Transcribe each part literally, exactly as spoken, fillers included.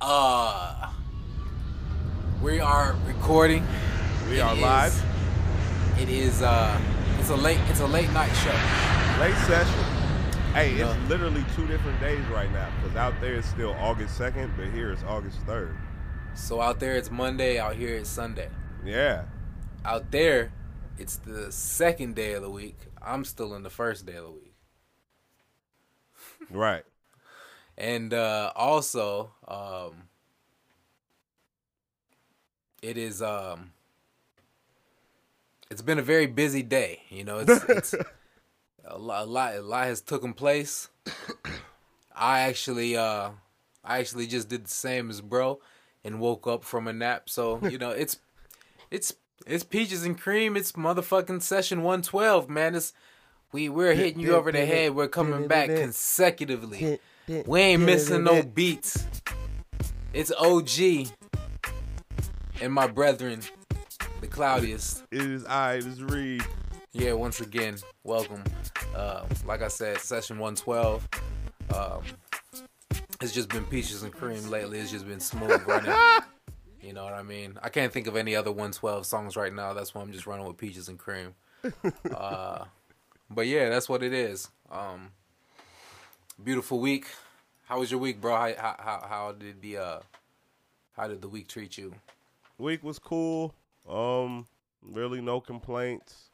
Uh, we are recording. We it are is, live. It is uh, it's a late, it's a late night show. Late session. Hey, it's uh, literally two different days right now because out there it's still August second, but here it's August third. So out there it's Monday, out here it's Sunday. Yeah. Out there, it's the second day of the week. I'm still in the first day of the week. Right. And uh, also, um, it is. Um, it's been a very busy day. You know, it's, it's a lot. A lot, a lot has taken place. I actually, uh, I actually just did the same as bro, and woke up from a nap. So you know, it's, it's, it's Peaches and Cream. It's motherfucking session one twelve, man. It's we we're hitting you over the head. We're coming back consecutively. We ain't missing no beats. It's O G and my brethren, the cloudiest. It is I, it is Reed. Yeah, once again, welcome. Uh, like I said, session one twelve. Um, it's just been Peaches and Cream lately. It's just been smooth running. You know what I mean? I can't think of any other one twelve songs right now. That's why I'm just running with Peaches and Cream. Uh, but yeah, that's what it is. Um, Beautiful week. How was your week, bro? How how how did the uh, how did the week treat you? Week was cool. Um, really no complaints.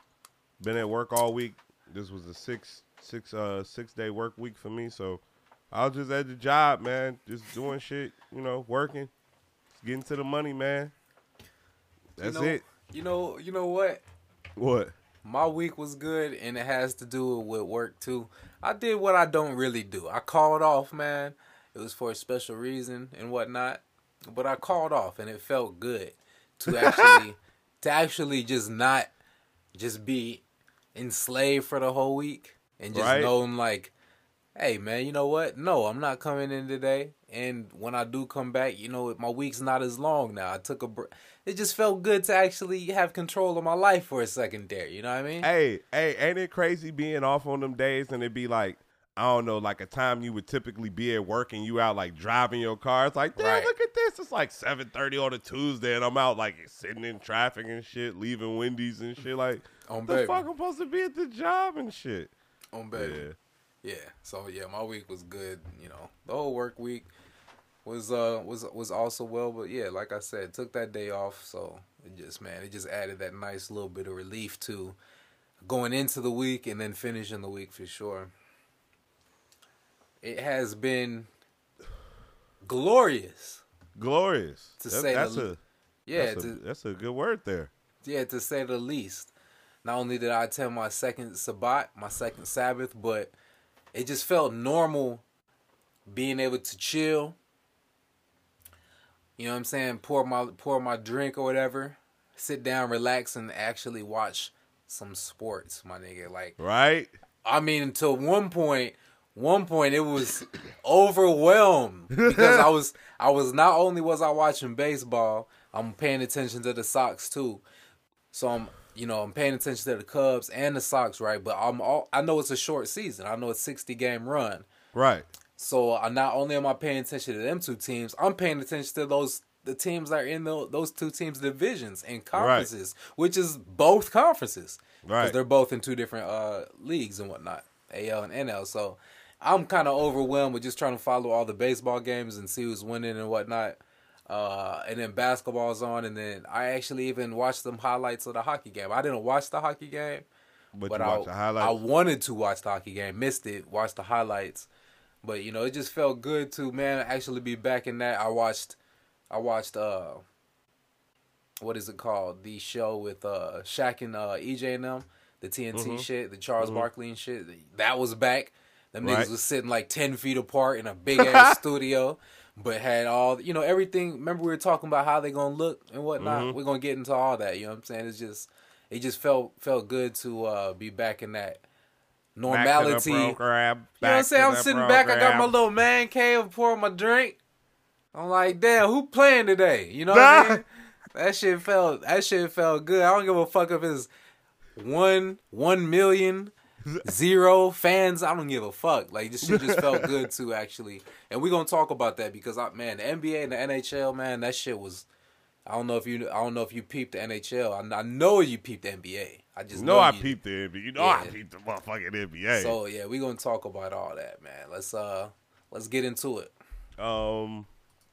Been at work all week. This was a six six uh six day work week for me. So I was just at the job, man, just doing shit. You know, working, just getting to the money, man. That's you know, it. You know, you know what? What? My week was good, and it has to do with work, too. I did what I don't really do. I called off, man. It was for a special reason and whatnot. But I called off, and it felt good to actually to actually just not just be enslaved for the whole week and just right. knowing, like, hey, man, you know what? No, I'm not coming in today. And when I do come back, you know, my week's not as long now. I took a break. It just felt good to actually have control of my life for a second there. You know what I mean? Hey, hey, ain't it crazy being off on them days and it'd be like, I don't know, like a time you would typically be at work and you out like driving your car. It's like, damn, right. Look at this. It's like seven thirty on a Tuesday and I'm out like sitting in traffic and shit, leaving Wendy's and shit. Like, on what baby. The fuck I'm supposed to be at the job and shit? On baby. Yeah. Yeah, so yeah, my week was good. You know, the whole work week was uh was was also well, but yeah, like I said, took that day off, so it just man, it just added that nice little bit of relief to going into the week and then finishing the week for sure. It has been glorious, glorious to that, say that's the, a yeah that's, to, a, that's a good word there. Yeah, to say the least. Not only did I attend my second Sabbat, my second Sabbath, but it just felt normal being able to chill. You know what I'm saying? Pour my pour my drink or whatever. Sit down, relax, and actually watch some sports, my nigga. Like right? I mean, until one point, one point it was overwhelmed because I was I was not only was I watching baseball, I'm paying attention to the Sox too. So I'm You know, I'm paying attention to the Cubs and the Sox, right? But I'm all, I know it's a short season. I know it's a sixty-game run. Right. So I not only am I paying attention to them two teams, I'm paying attention to those the teams that are in the, those two teams' divisions and conferences, right. Which is both conferences. Right. Because they're both in two different uh, leagues and whatnot, A L and N L. So I'm kind of overwhelmed with just trying to follow all the baseball games and see who's winning and whatnot. Uh, and then basketball's on, and then I actually even watched some highlights of the hockey game. I didn't watch the hockey game, but, but I, I wanted to watch the hockey game. Missed it, watched the highlights. But, you know, it just felt good to, man, actually be back in that. I watched, I watched, uh, what is it called? The show with uh, Shaq and uh, E J and them, the T N T mm-hmm. shit, the Charles mm-hmm. Barkley and shit. That was back. Them right. niggas was sitting like ten feet apart in a big-ass studio. But had all, you know, everything. Remember we were talking about how they gonna look and whatnot. Mm-hmm. We're gonna get into all that. You know what I'm saying? It's just, it just felt felt good to uh, be back in that normality. Back to the program. Back you know what I'm saying? I'm sitting program. back. I got my little man cave, pouring my drink. I'm like, damn, who playing today? You know what I mean? That shit felt. That shit felt good. I don't give a fuck if it's one one million Zero fans. I don't give a fuck. Like, this shit just felt good too, actually. And we're gonna talk about that because, I, man, the N B A and the N H L, man, that shit was. I don't know if you. I don't know if you peeped the N H L. I, I know you peeped the N B A. I just no, know I you, peeped the N B A. You know, yeah. I peeped the motherfucking N B A. So yeah, we're gonna talk about all that, man. Let's uh, let's get into it. Um,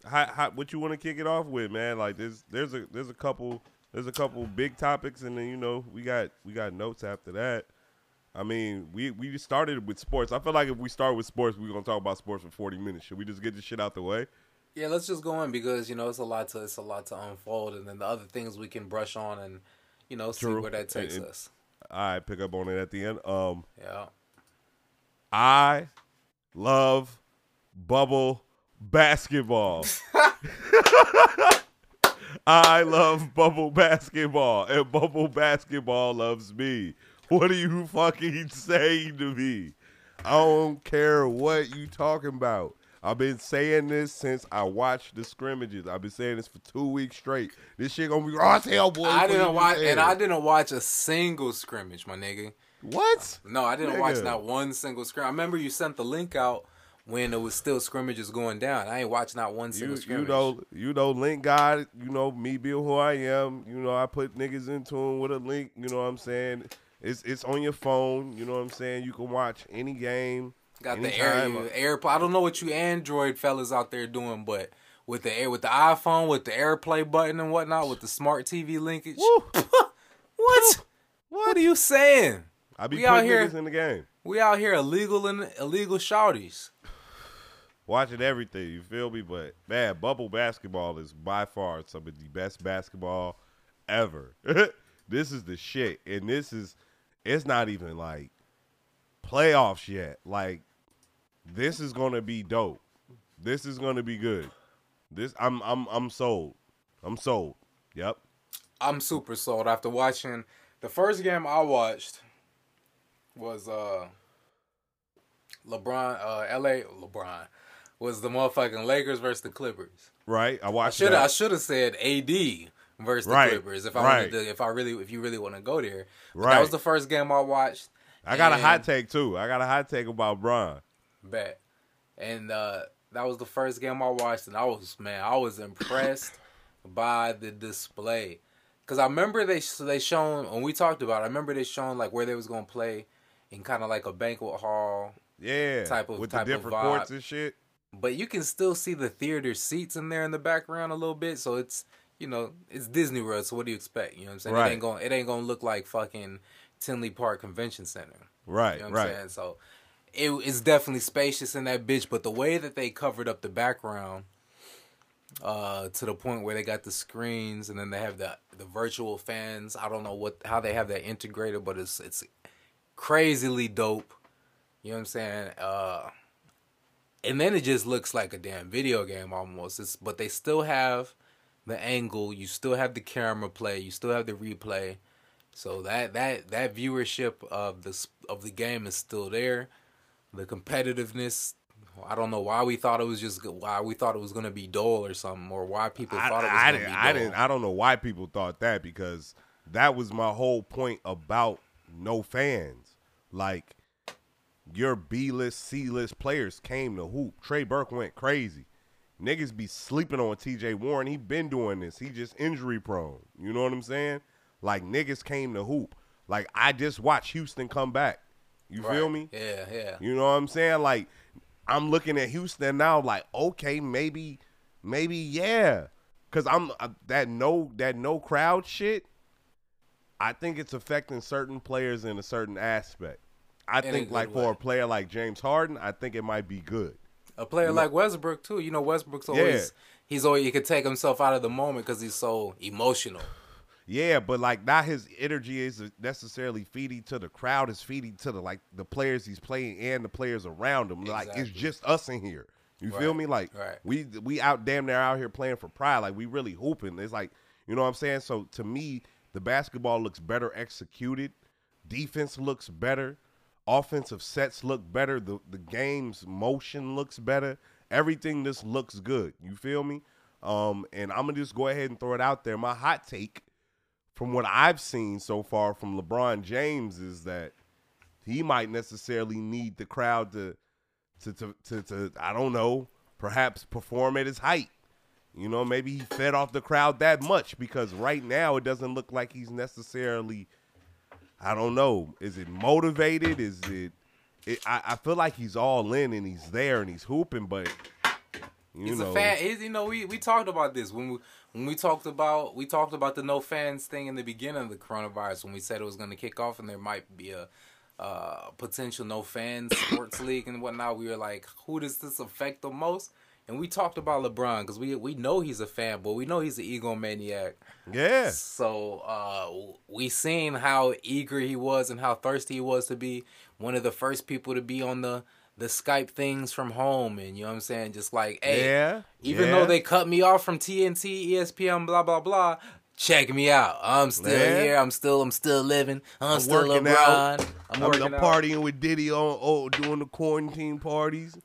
how, how, what you want to kick it off with, man? Like, there's there's a there's a couple. There's a couple big topics, and then, you know, we got we got notes after that. I mean, we, we started with sports. I feel like if we start with sports, we're going to talk about sports for forty minutes. Should we just get this shit out the way? Yeah, let's just go in because, you know, it's a lot to it's a lot to unfold, and then the other things we can brush on and, you know, True. see where that takes and, and, us. All right, pick up on it at the end. Um, yeah. I love bubble basketball. I love bubble basketball, and bubble basketball loves me. What are you fucking saying to me? I don't care what you talking about. I've been saying this since I watched the scrimmages. I've been saying this for two weeks straight. This shit gonna be raw as hell, boy. I didn't watch, and I didn't watch a single scrimmage, my nigga. What? No, I didn't nigga. watch not one single scrimmage. I remember you sent the link out when it was still scrimmages going down. I ain't watching not one single you, scrimmage. You know, you know, link guy, you know, me being who I am, you know, I put niggas into him with a link, you know what I'm saying? It's it's on your phone, you know what I'm saying? You can watch any game. Got anytime. the air, AirPlay. I don't know what you Android fellas out there doing, but with the with the iPhone, with the AirPlay button and whatnot, with the smart T V linkage. what? what? What are you saying? I be we putting out here, niggas in the game. We out here illegal and illegal shawties. Watching everything, you feel me? But, man, bubble basketball is by far some of the best basketball ever. This is the shit. And this is, it's not even, like, playoffs yet. Like, this is going to be dope. This is going to be good. This, I'm, I'm, I'm sold. I'm sold. Yep. I'm super sold. After watching, the first game I watched was uh, LeBron, uh, L A, LeBron. was the motherfucking Lakers versus the Clippers. Right. I watched I that. I should have said A D versus the right. Clippers if I right. wanted to, if I really if you really want to go there. But right. That was the first game I watched. I got a hot take too. I got a hot take about Bron. Bet. And uh, that was the first game I watched, and I was man, I was impressed by the display. Cuz I remember they they shown when we talked about it, I remember they shown like where they was going to play in kind of like a banquet hall. Yeah. Type of with type the different of vibe. courts and shit. But you can still see the theater seats in there in the background a little bit. So it's, you know, it's Disney World. So what do you expect? You know what I'm saying? Right. It ain't gonna, it ain't gonna look like fucking Tinley Park Convention Center. Right, you know what right. I'm saying? So it, it's definitely spacious in that bitch. But the way that they covered up the background uh, to the point where they got the screens and then they have the the virtual fans. I don't know what how they have that integrated, but it's, it's crazily dope. You know what I'm saying? Uh... And then it just looks like a damn video game almost. It's, but they still have the angle. You still have the camera play. You still have the replay. So that that that viewership of the of the game is still there. The competitiveness. I don't know why we thought it was just why we thought it was gonna be dull or something, or why people I, thought it was I, gonna I, be I dull. Didn't. I don't know why people thought that because that was my whole point about no fans. Like. Your B-list, C-list players came to hoop. Trey Burke went crazy. Niggas be sleeping on T J Warren. He been doing this. He just injury prone. You know what I'm saying? Like, niggas came to hoop. Like, I just watched Houston come back. You right. feel me? Yeah, yeah. You know what I'm saying? Like, I'm looking at Houston now like, okay, maybe, maybe, yeah. Because I'm uh, that no that no crowd shit, I think it's affecting certain players in a certain aspect. I think, like, way. for a player like James Harden, I think it might be good. A player you know? like Westbrook, too. You know, Westbrook's always, yeah. he's always, he could take himself out of the moment because he's so emotional. Yeah, but, like, not his energy is necessarily feeding to the crowd. It's feeding to, the like, the players he's playing and the players around him. Exactly. Like, it's just us in here. You right. feel me? Like, right. we we out damn near out here playing for pride. Like, we really hooping. It's like, you know what I'm saying? So, to me, the basketball looks better executed. Defense looks better. Offensive sets look better. The the game's motion looks better. Everything just looks good. You feel me? Um, and I'm going to just go ahead and throw it out there. My hot take from what I've seen so far from LeBron James is that he might necessarily need the crowd to, to, to, to, to, I don't know, perhaps perform at his height. You know, maybe he fed off the crowd that much, because right now it doesn't look like he's necessarily, I don't know, is it motivated? Is it, it I, I feel like he's all in and he's there and he's hooping, but you he's know. a fan. He's, you know, we, we talked about this when we when we talked about we talked about the no fans thing in the beginning of the coronavirus, when we said it was going to kick off and there might be a uh, potential no fans sports league and whatnot. We were like, who does this affect the most? And we talked about LeBron, because we we know he's a fanboy. We know he's an egomaniac. Yeah. So uh, we seen how eager he was and how thirsty he was to be one of the first people to be on the, the Skype things from home. And you know what I'm saying? Just like, hey, yeah. even yeah. though they cut me off from T N T, E S P N, blah, blah, blah, check me out. I'm still yeah. here. I'm still I'm still living. I'm, I'm still LeBron. Out. I'm, I'm working I'm out. partying with Diddy on oh, doing the quarantine parties.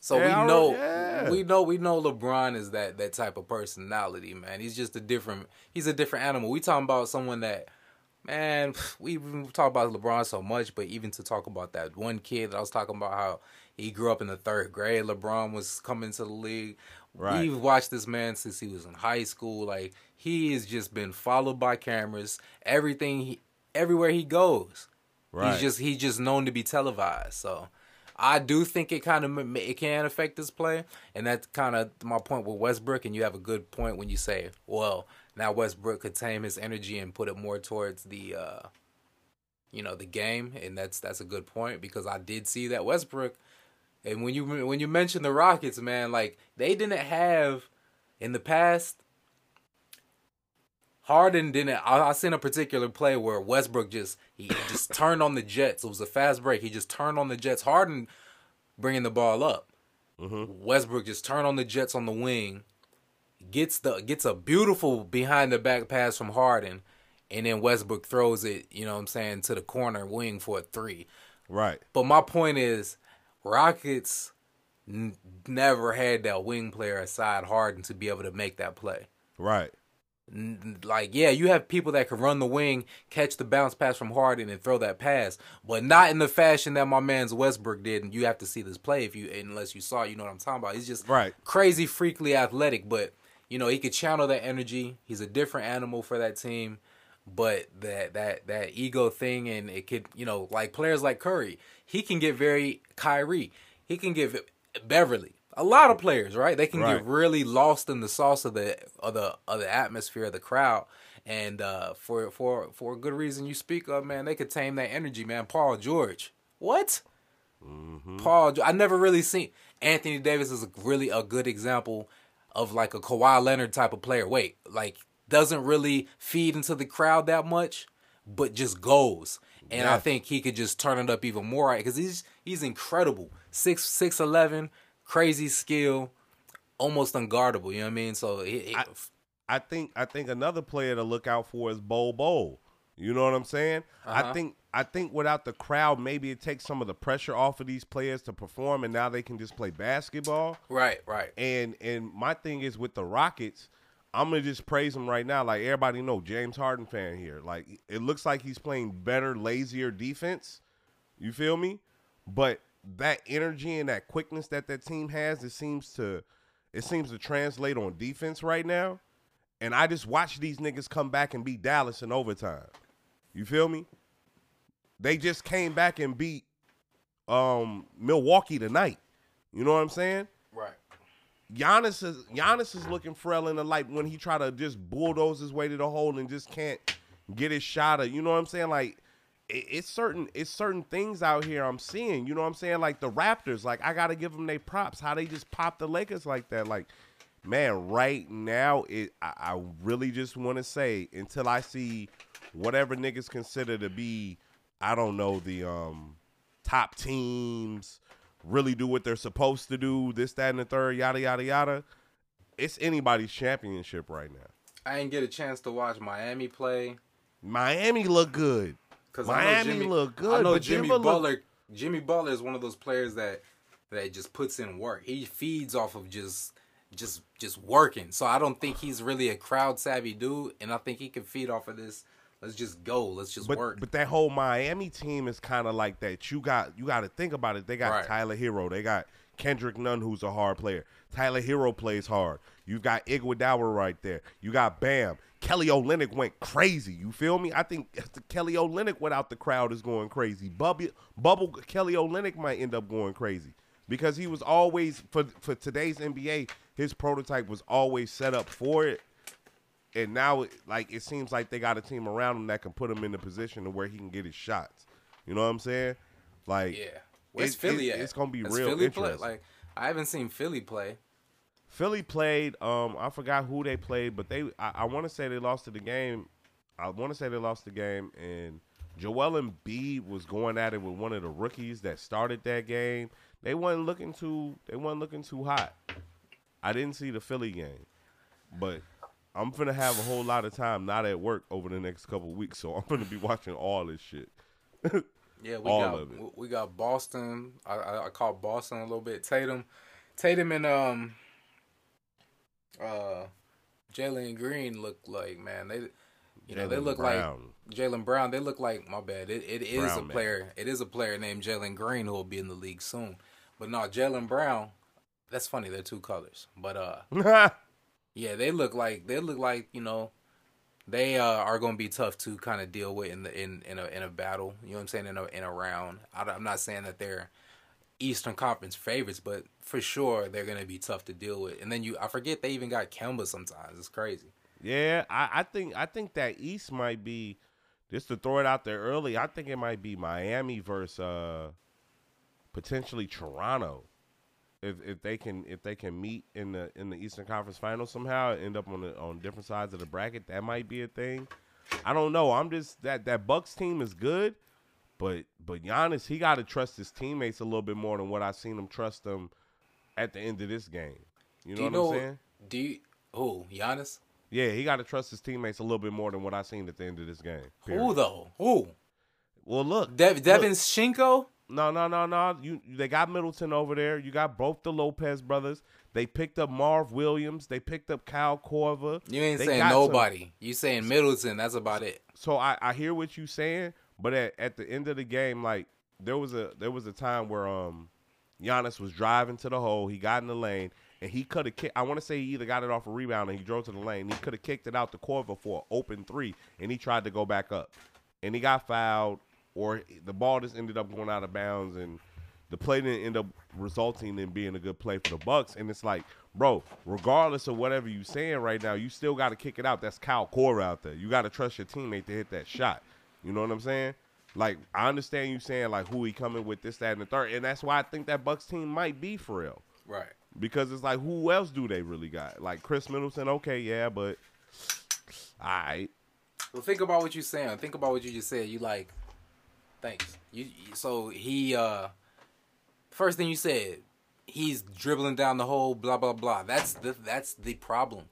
So yeah, we know, yeah. we know, we know LeBron is that that type of personality, man. He's just a different, he's a different animal. We talking about someone that, man, we talk about LeBron so much, but even to talk about that one kid that I was talking about, how he grew up in the third grade. LeBron was coming to the league. Right. We've watched this man since he was in high school. Like, he has just been followed by cameras. Everything, he, everywhere he goes, right. he's just he's just known to be televised. So. I do think it kind of it can affect this play, and that's kind of my point with Westbrook. And you have a good point when you say, "Well, now Westbrook could tame his energy and put it more towards the, uh, you know, the game." And that's that's a good point, because I did see that Westbrook. And when you when you mentioned the Rockets, man, like, they didn't have in the past. Harden didn't. I, I seen a particular play where Westbrook just he just turned on the Jets. It was a fast break. He just turned on the Jets. Harden bringing the ball up. Mm-hmm. Westbrook just turned on the Jets on the wing. Gets the gets a beautiful behind the back pass from Harden, and then Westbrook throws it. You know what I'm saying, to the corner wing for a three. Right. But my point is, Rockets n- never had that wing player aside Harden to be able to make that play. Right. Like, yeah, you have people that can run the wing, catch the bounce pass from Harden, and throw that pass, but not in the fashion that my man's Westbrook did. And you have to see this play if you, unless you saw it, you know what I'm talking about. He's just right. crazy, freakily athletic, but you know he could channel that energy. He's a different animal for that team, but that that that ego thing, and it could, you know, like players like Curry, he can get very Kyrie, he can give Beverly. A lot of players, right? They can right. get really lost in the sauce of the of the of the atmosphere of the crowd, and uh, for for for a good reason. You speak of, man, they could tame that energy, man. Paul George, what? Mm-hmm. Paul, I never really seen. Anthony Davis is a, really a good example of like a Kawhi Leonard type of player. Wait, like doesn't really feed into the crowd that much, but just goes. And yeah. I think he could just turn it up even more, right? Because he's he's incredible. Six six eleven. Crazy skill, almost unguardable. You know what I mean? So it, it, I, I think I think another player to look out for is Bol Bol. You know what I'm saying? Uh-huh. I think I think without the crowd, maybe it takes some of the pressure off of these players to perform, and now they can just play basketball. Right, right. And and my thing is with the Rockets, I'm gonna just praise them right now. Like, everybody know, James Harden fan here. Like, it looks like he's playing better, lazier defense. You feel me? But that energy and that quickness that that team has, it seems to, it seems to translate on defense right now. And I just watched these niggas come back and beat Dallas in overtime. You feel me? They just came back and beat um, Milwaukee tonight. You know what I'm saying? Right. Giannis is Giannis is looking frail in the light when he try to just bulldoze his way to the hole and just can't get his shot. Or, you know what I'm saying? Like, It's certain it's certain things out here I'm seeing, you know what I'm saying? Like the Raptors, like I got to give them their props, how they just popped the Lakers like that. Like, man, right now, it, I, I really just want to say, until I see whatever niggas consider to be, I don't know, the um, top teams really do what they're supposed to do, this, that, and the third, yada, yada, yada. It's anybody's championship right now. I didn't get a chance to watch Miami play. Miami look good. Miami Jimmy, look good. I know but Jimmy Denver Butler. Look... Jimmy Butler is one of those players that that just puts in work. He feeds off of just just just working. So I don't think he's really a crowd savvy dude, and I think he can feed off of this. Let's just go. Let's just but, work. But that whole Miami team is kind of like that. You got you got to think about it. They got right. Tyler Hero. They got Kendrick Nunn, who's a hard player. Tyler Hero plays hard. You've got Iguodala right there. You got Bam. Kelly Olynyk went crazy. You feel me? I think if the Kelly Olynyk without the crowd is going crazy. Bubble, Bubble Kelly Olynyk might end up going crazy because he was always, for, for today's N B A, his prototype was always set up for it. And now, like, it seems like they got a team around him that can put him in a position to where he can get his shots. You know what I'm saying? Like, yeah, where's it, Philly it, at? It's gonna be That's real Philly interesting. Play? Like, I haven't seen Philly play. Philly played. Um, I forgot who they played, but they. I, I want to say they lost to the game. I want to say they lost the game, and Joel Embiid was going at it with one of the rookies that started that game. They wasn't looking too. They wasn't looking too hot. I didn't see the Philly game, but I'm finna have a whole lot of time not at work over the next couple of weeks, so I'm finna be watching all this shit. Yeah, we all got of it. we got Boston. I, I I call Boston a little bit. Tatum, Tatum and um, uh, Jalen Green look like man. They, you Jaylen know, they look Brown. like Jaylen Brown. They look like my bad. It it is Brown, a player. Man. It is a player named Jalen Green who will be in the league soon. But no, Jaylen Brown. That's funny. They're two colors, but uh. Yeah, they look like they look like you know, they uh, are going to be tough to kind of deal with in the in in a in a battle. You know what I'm saying? In a in a round. I, I'm not saying that they're Eastern Conference favorites, but for sure they're going to be tough to deal with. And then you, I forget they even got Kemba sometimes. It's crazy. Yeah, I, I think I think that East might be just to throw it out there early. I think it might be Miami versus uh, potentially Toronto. If if they can if they can meet in the in the Eastern Conference Finals somehow and end up on the, on different sides of the bracket, that might be a thing. I don't know. I'm just that that Bucks team is good, but but Giannis, he got to trust his teammates a little bit more than what I've seen him trust them at the end of this game. You know you what know, I'm saying? Do you, who Giannis? Yeah, he got to trust his teammates a little bit more than what I've seen at the end of this game. Period. Who though? Who? Well, look, De- Devin look. Shinko. No, no, no, no. You they got Middleton over there. You got both the Lopez brothers. They picked up Marv Williams. They picked up Kyle Korver. You ain't they saying nobody. Some, you saying Middleton. That's about it. So I, I hear what you saying, but at, at the end of the game, like there was a there was a time where um Giannis was driving to the hole. He got in the lane and he could have kicked. I want to say he either got it off a rebound and he drove to the lane. He could have kicked it out to Korver for an open three, and he tried to go back up, and he got fouled. Or the ball just ended up going out of bounds, and the play didn't end up resulting in being a good play for the Bucks. And it's like, bro, regardless of whatever you're saying right now, you still got to kick it out. That's Kyle Korver out there. You got to trust your teammate to hit that shot. You know what I'm saying? Like, I understand you saying, like, who he coming with, this, that, and the third. And that's why I think that Bucks team might be for real. Right. Because it's like, who else do they really got? Like, Chris Middleton, okay, yeah, but all right. Well, think about what you're saying. Think about what you just said. You, like... Thanks. You, so he, uh, first thing you said, he's dribbling down the hole, blah, blah, blah. That's the, that's the problem.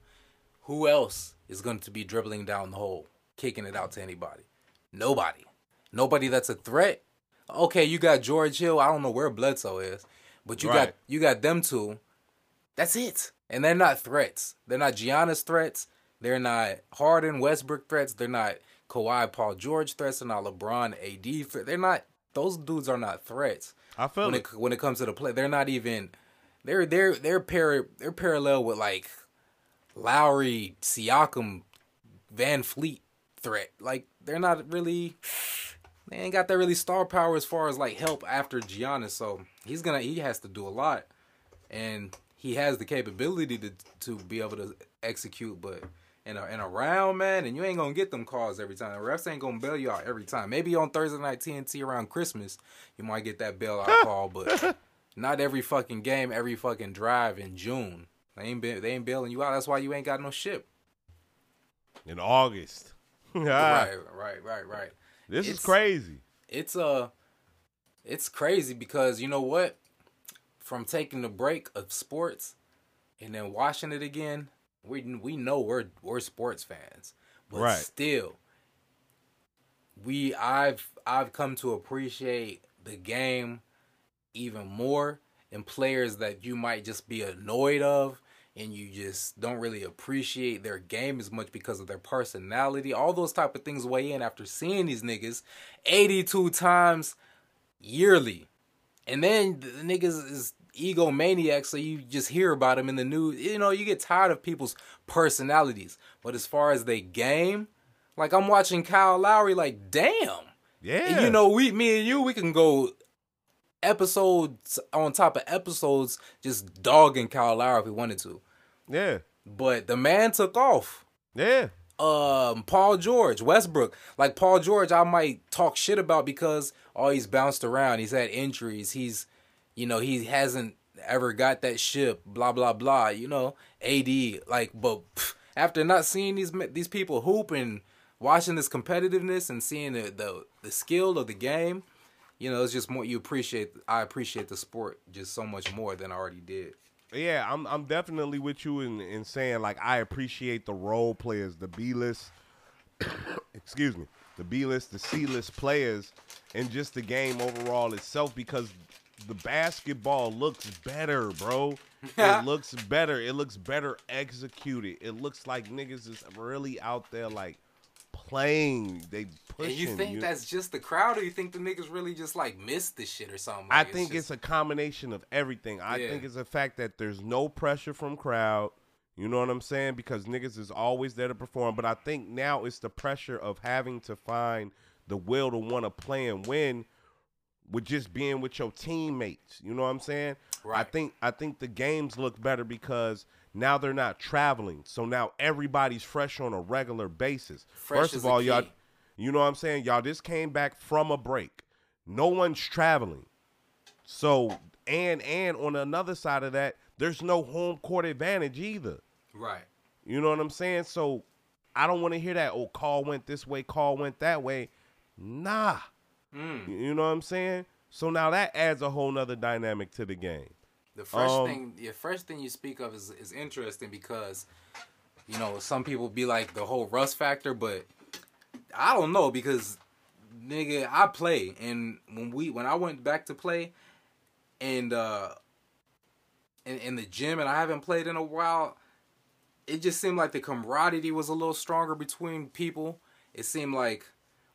Who else is going to be dribbling down the hole, kicking it out to anybody? Nobody. Nobody that's a threat. Okay, you got George Hill. I don't know where Bledsoe is, but you right. got you got them two. That's it. And they're not threats. They're not Giannis threats. They're not Harden, Westbrook threats. They're not Kawhi, Paul George threats, and not LeBron, A D threats. They're not; those dudes are not threats. I feel when it, it when it comes to the play, they're not even. They're they're they're par they're parallel with like Lowry, Siakam, Van Fleet threat. Like they're not really. They ain't got that really star power as far as like help after Giannis. So he's gonna he has to do a lot, and he has the capability to to be able to execute, but. In a, in a round, man, and you ain't going to get them calls every time. The refs ain't going to bail you out every time. Maybe on Thursday night T N T around Christmas, you might get that bailout call, but not every fucking game, every fucking drive in June. They ain't been, they ain't bailing you out. That's why you ain't got no ship. In August. Right, right, right, right. This it's, is crazy. It's uh, it's crazy because, you know what? From taking the break of sports and then watching it again, We we know we're we're sports fans, but right. still, we I've I've come to appreciate the game even more, and players that you might just be annoyed of, and you just don't really appreciate their game as much because of their personality. All those type of things weigh in after seeing these niggas eighty-two times yearly. And then the niggas is egomaniacs, so you just hear about them in the news. You know, you get tired of people's personalities. But as far as they game, like I'm watching Kyle Lowry like, damn. Yeah. And you know, we, me and you, we can go episodes on top of episodes just dogging Kyle Lowry if we wanted to. Yeah. But the man took off. Yeah. Um, Paul George, Westbrook. Like Paul George, I might talk shit about because, oh, he's bounced around. He's had injuries. He's, you know, he hasn't ever got that ship, blah, blah, blah, you know, A D. Like, but pff, after not seeing these these people hoop and watching this competitiveness and seeing the, the, the skill of the game, you know, it's just more you appreciate. I appreciate the sport just so much more than I already did. Yeah, I'm I'm definitely with you in, in saying, like, I appreciate the role players, the B-list, excuse me, the B-list, the C-list players, and just the game overall itself, because the basketball looks better, bro. It looks better. It looks better executed. It looks like niggas is really out there, like, playing. They pushing. And you think you, that's just the crowd, or you think the niggas really just, like, missed the shit or something? Like, I think it's, just... it's a combination of everything. I yeah. think it's the fact that there's no pressure from crowd. You know what I'm saying? Because niggas is always there to perform. But I think now it's the pressure of having to find the will to want to play and win with just being with your teammates. You know what I'm saying? Right. I think I think the games look better because now they're not traveling. So now everybody's fresh on a regular basis. Fresh First of all, y'all, you know what I'm saying? Y'all just came back from a break. No one's traveling. So, and and on another side of that, there's no home court advantage either. Right. You know what I'm saying? So I don't want to hear that, oh, call went this way, call went that way. Nah. Mm. You know what I'm saying? So now that adds a whole nother dynamic to the game. The first um, thing, the first thing you speak of is is interesting because, you know, some people be like the whole rust factor, but I don't know because, nigga, I play, and when we when I went back to play, and uh, in in the gym, and I haven't played in a while, it just seemed like the camaraderie was a little stronger between people. It seemed like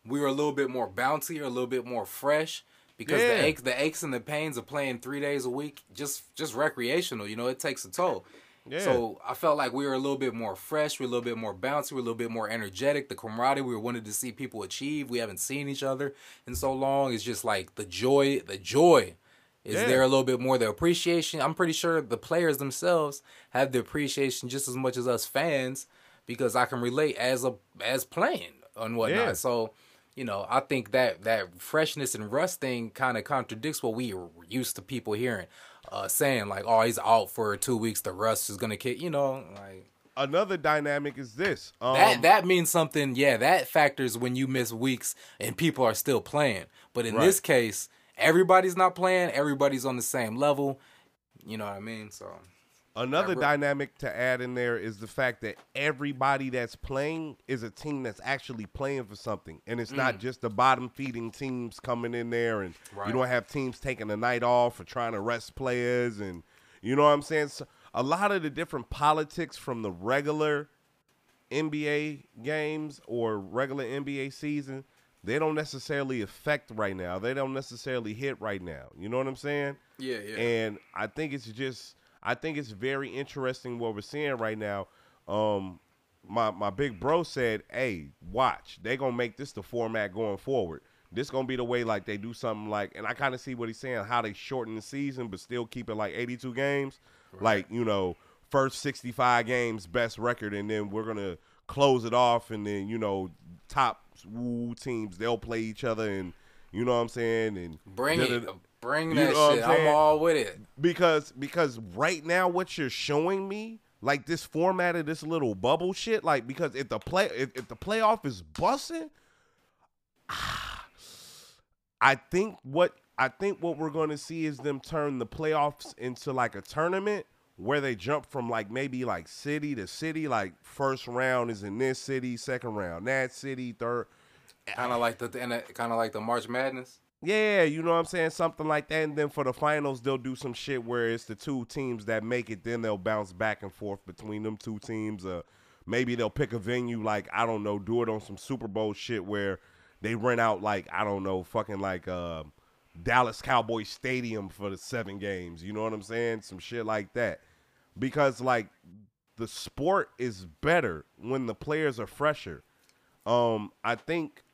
we were a little bit more bouncy or a little bit more fresh. Because yeah. the aches, the aches and the pains of playing three days a week, just just recreational, you know, it takes a toll. Yeah. So I felt like we were a little bit more fresh, we were a little bit more bouncy, we were a little bit more energetic. The camaraderie, we wanted to see people achieve. We haven't seen each other in so long. It's just like the joy, the joy is yeah. there a little bit more. The appreciation, I'm pretty sure the players themselves have the appreciation just as much as us fans, because I can relate as a as playing and whatnot. Yeah. So. You know, I think that that freshness and rust thing kind of contradicts what we were used to people hearing, uh, saying like, "Oh, he's out for two weeks. The rust is gonna kick." You know, like another dynamic is this. Um, that that means something. Yeah, that factors when you miss weeks and people are still playing. But in right. this case, everybody's not playing. Everybody's on the same level. You know what I mean? So another really... dynamic to add in there is the fact that everybody that's playing is a team that's actually playing for something. And it's mm. not just the bottom feeding teams coming in there and right. you don't have teams taking a night off or trying to rest players. And you know what I'm saying? So a lot of the different politics from the regular N B A games or regular N B A season, they don't necessarily affect right now. They don't necessarily hit right now. You know what I'm saying? Yeah, yeah. And I think it's just... I think it's very interesting what we're seeing right now. Um, my my big bro said, "Hey, watch. They gonna make this the format going forward. This gonna be the way like they do something like." And I kind of see what he's saying, how they shorten the season but still keep it like eighty-two games, right. like you know, first sixty-five games best record, and then we're gonna close it off, and then you know, top woo teams they'll play each other, and you know what I'm saying, and bring it. Bring that you know shit. I'm, I'm all with it. Because because right now what you're showing me, like this format of this little bubble shit, like because if the play if, if the playoff is busting, ah, I think what I think what we're gonna see is them turn the playoffs into like a tournament where they jump from like maybe like city to city, like first round is in this city, second round that city, third. Kind of like the kind of like the March Madness. Yeah, you know what I'm saying? Something like that. And then for the finals, they'll do some shit where it's the two teams that make it. Then they'll bounce back and forth between them two teams. Uh, maybe they'll pick a venue like, I don't know, do it on some Super Bowl shit where they rent out like, I don't know, fucking like uh, Dallas Cowboys Stadium for the seven games. You know what I'm saying? Some shit like that. Because like the sport is better when the players are fresher. Um, I think...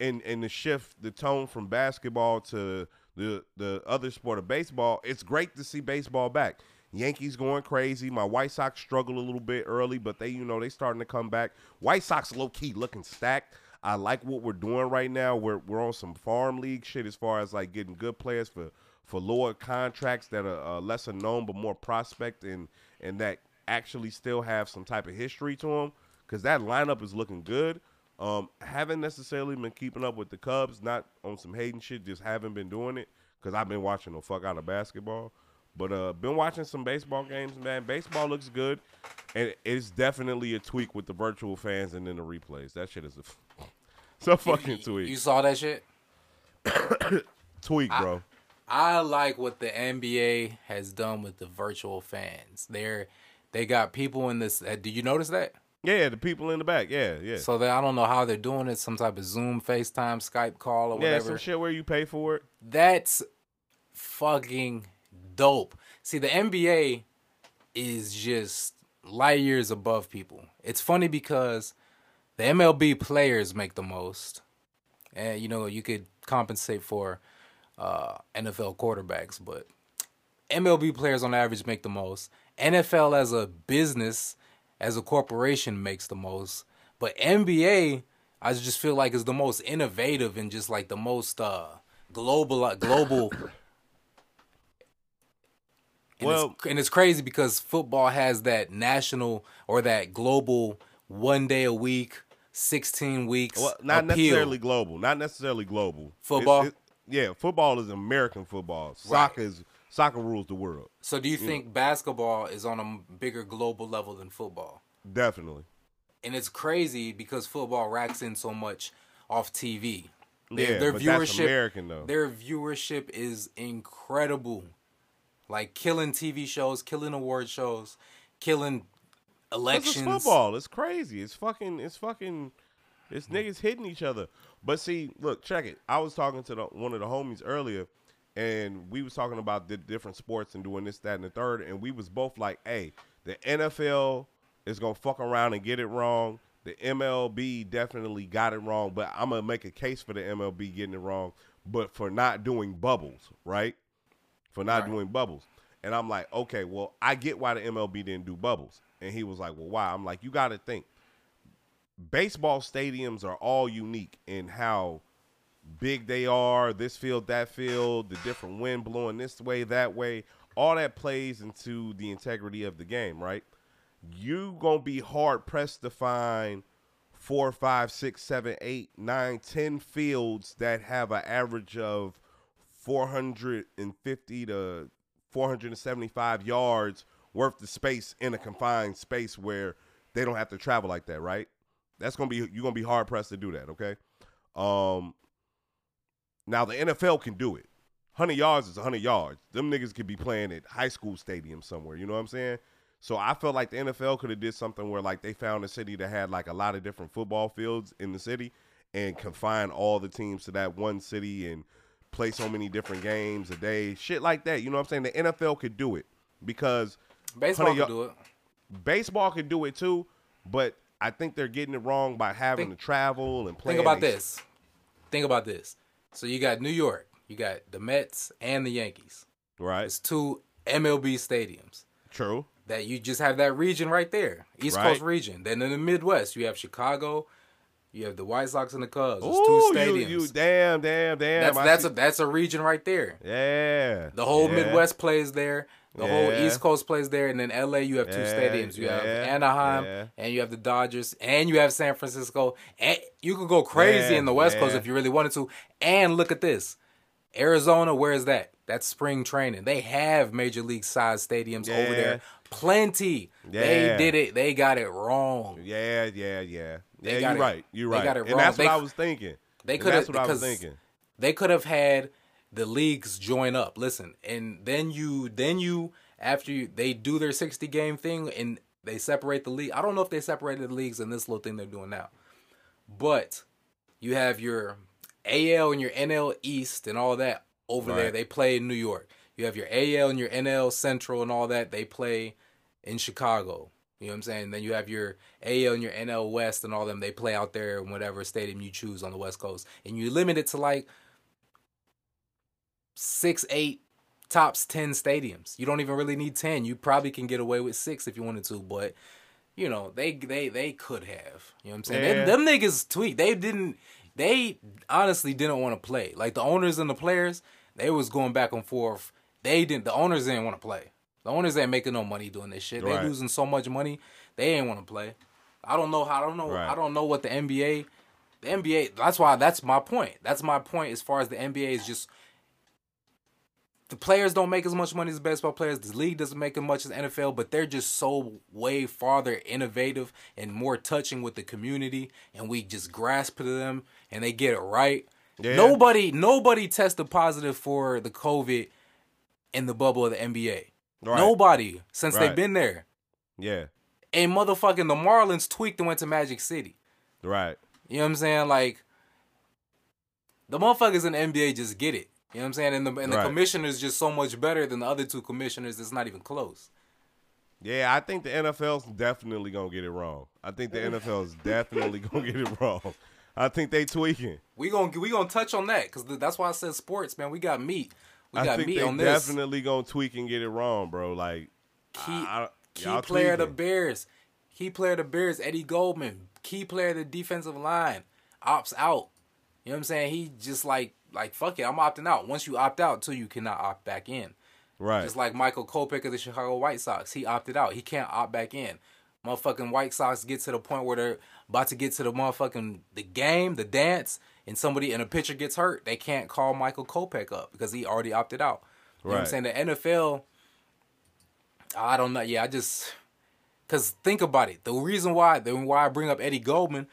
And and the shift, the tone from basketball to the the other sport of baseball, it's great to see baseball back. Yankees going crazy. My White Sox struggled a little bit early, but they, you know, they starting to come back. White Sox low-key looking stacked. I like what we're doing right now. We're we're on some farm league shit as far as, like, getting good players for, for lower contracts that are uh, lesser known but more prospect and, and that actually still have some type of history to them because that lineup is looking good. Um, haven't necessarily been keeping up with the Cubs, not on some hating shit, just haven't been doing it because I've been watching the fuck out of basketball. But uh, been watching some baseball games, man. Baseball looks good, and it's definitely a tweak with the virtual fans and then the replays. That shit is a f- so fucking tweak. You saw that shit? Tweak, bro. I, I like what the N B A has done with the virtual fans. They're they got people in this. Uh, do you notice that? Yeah, the people in the back. Yeah, yeah. So they, I don't know how they're doing it. Some type of Zoom, FaceTime, Skype call, or yeah, whatever. Yeah, some shit where you pay for it. That's fucking dope. See, the N B A is just light years above people. It's funny because the M L B players make the most. And, you know, you could compensate for uh, N F L quarterbacks, but M L B players on average make the most. N F L as a business... as a corporation makes the most, but N B A, I just feel like is the most innovative and just like the most uh, global, uh, global. And well, it's, and it's crazy because football has that national or that global one day a week, sixteen weeks. Well, not appeal. necessarily global, not necessarily global football. It's, it's, yeah, football is American football. Soccer right. is. Soccer rules the world. So do you think yeah. basketball is on a bigger global level than football? Definitely. And it's crazy because football racks in so much off T V. Their, yeah, their but viewership, that's American, though. Their viewership is incredible. Like, killing T V shows, killing award shows, killing elections. This is football. It's crazy. It's fucking, it's fucking, it's niggas hitting each other. But see, look, check it. I was talking to the, one of the homies earlier. And we was talking about the different sports and doing this, that, and the third. And we was both like, hey, the N F L is going to fuck around and get it wrong. The M L B definitely got it wrong. But I'm going to make a case for the M L B getting it wrong, but for not doing bubbles, right? For not right. doing bubbles. And I'm like, okay, well, I get why the M L B didn't do bubbles. And he was like, well, why? I'm like, you got to think. Baseball stadiums are all unique in how big they are, this field, that field, the different wind blowing this way, that way. All that plays into the integrity of the game, right? You gonna be hard pressed to find four, five, six, seven, eight, nine, ten fields that have an average of four hundred fifty to four hundred seventy-five yards worth of space in a confined space where they don't have to travel like that, right? That's gonna be, you're gonna be hard pressed to do that, okay? Um, Now, the N F L can do it. one hundred yards is one hundred yards. Them niggas could be playing at high school stadium somewhere. You know what I'm saying? So I felt like the N F L could have did something where, like, they found a city that had, like, a lot of different football fields in the city and confined all the teams to that one city and play so many different games a day. Shit like that. You know what I'm saying? The N F L could do it because baseball could do it. Baseball could do it, too, but I think they're getting it wrong by having think, to travel and play. Think about this. Think about this. So you got New York, you got the Mets and the Yankees. Right. It's two M L B stadiums. True. That you just have that region right there, East right. Coast region. Then in the Midwest, you have Chicago, you have the White Sox and the Cubs. It's Ooh, two stadiums. You, you, damn, damn, damn. That's that's a, that's a region right there. Yeah. The whole yeah. Midwest plays there. The yeah. whole East Coast plays there. And then L A, you have two yeah. stadiums. You yeah. have Anaheim, yeah. and you have the Dodgers, and you have San Francisco. And you could go crazy yeah. in the West yeah. Coast if you really wanted to. And look at this. Arizona, where is that? That's spring training. They have major league size stadiums yeah. over there. Plenty. Yeah. They did it. They got it wrong. Yeah, yeah, yeah. They yeah, you're it. right. You're right. They got it and wrong. That's what they, I was thinking. They could have. That's what I was thinking. They could have had the leagues join up. Listen, and then you, then you, after you, they do their sixty game thing and they separate the league. I don't know if they separated the leagues in this little thing they're doing now. But you have your A L and your N L East and all that over right there. They play in New York. You have your A L and your N L Central and all that. They play in Chicago. You know what I'm saying? Then you have your A L and your N L West and all them. They play out there in whatever stadium you choose on the West Coast. And you limit it to like six, eight, tops ten stadiums. You don't even really need ten. You probably can get away with six if you wanted to. But, you know, they they, they could have. You know what I'm saying? Yeah. They, them niggas tweet. They didn't. They honestly didn't want to play. Like, the owners and the players, they was going back and forth. They didn't. The owners didn't want to play. The owners ain't making no money doing this shit. They right. losing so much money. They ain't want to play. I don't know how. I don't know. Right. I don't know what the N B A. The N B A. That's why. That's my point. That's my point. As far as the N B A is just. The players don't make as much money as baseball players. The league doesn't make as much as the N F L, but they're just so way farther innovative and more touching with the community, and we just grasp to them, and they get it right. Yeah. Nobody nobody tested positive for the COVID in the bubble of the N B A. Right. Nobody, since right. they've been there. Yeah. And motherfucking the Marlins tweaked and went to Magic City. Right. You know what I'm saying? Like, the motherfuckers in the N B A just get it. You know what I'm saying? And the, and the right. commissioner's just so much better than the other two commissioners. It's not even close. Yeah, I think the N F L's definitely going to get it wrong. I think the N F L's definitely going to get it wrong. I think they tweaking. We're going we gonna to touch on that because th that's why I said sports, man. We got meat. We I got meat on this. I think they definitely going to tweak and get it wrong, bro. Like, Key, I, key player of the Bears. Key player of the Bears, Eddie Goldman. Key player of the defensive line. Opts out. You know what I'm saying? He just like. Like, fuck it, I'm opting out. Once you opt out, too, you cannot opt back in. Right. Just like Michael Kopech of the Chicago White Sox. He opted out. He can't opt back in. Motherfucking White Sox get to the point where they're about to get to the motherfucking the game, the dance, and somebody and a pitcher gets hurt. They can't call Michael Kopech up because he already opted out. You right. know what I'm saying? The N F L, I don't know. Yeah, I just... Because think about it. The reason why, the, why I bring up Eddie Goldman...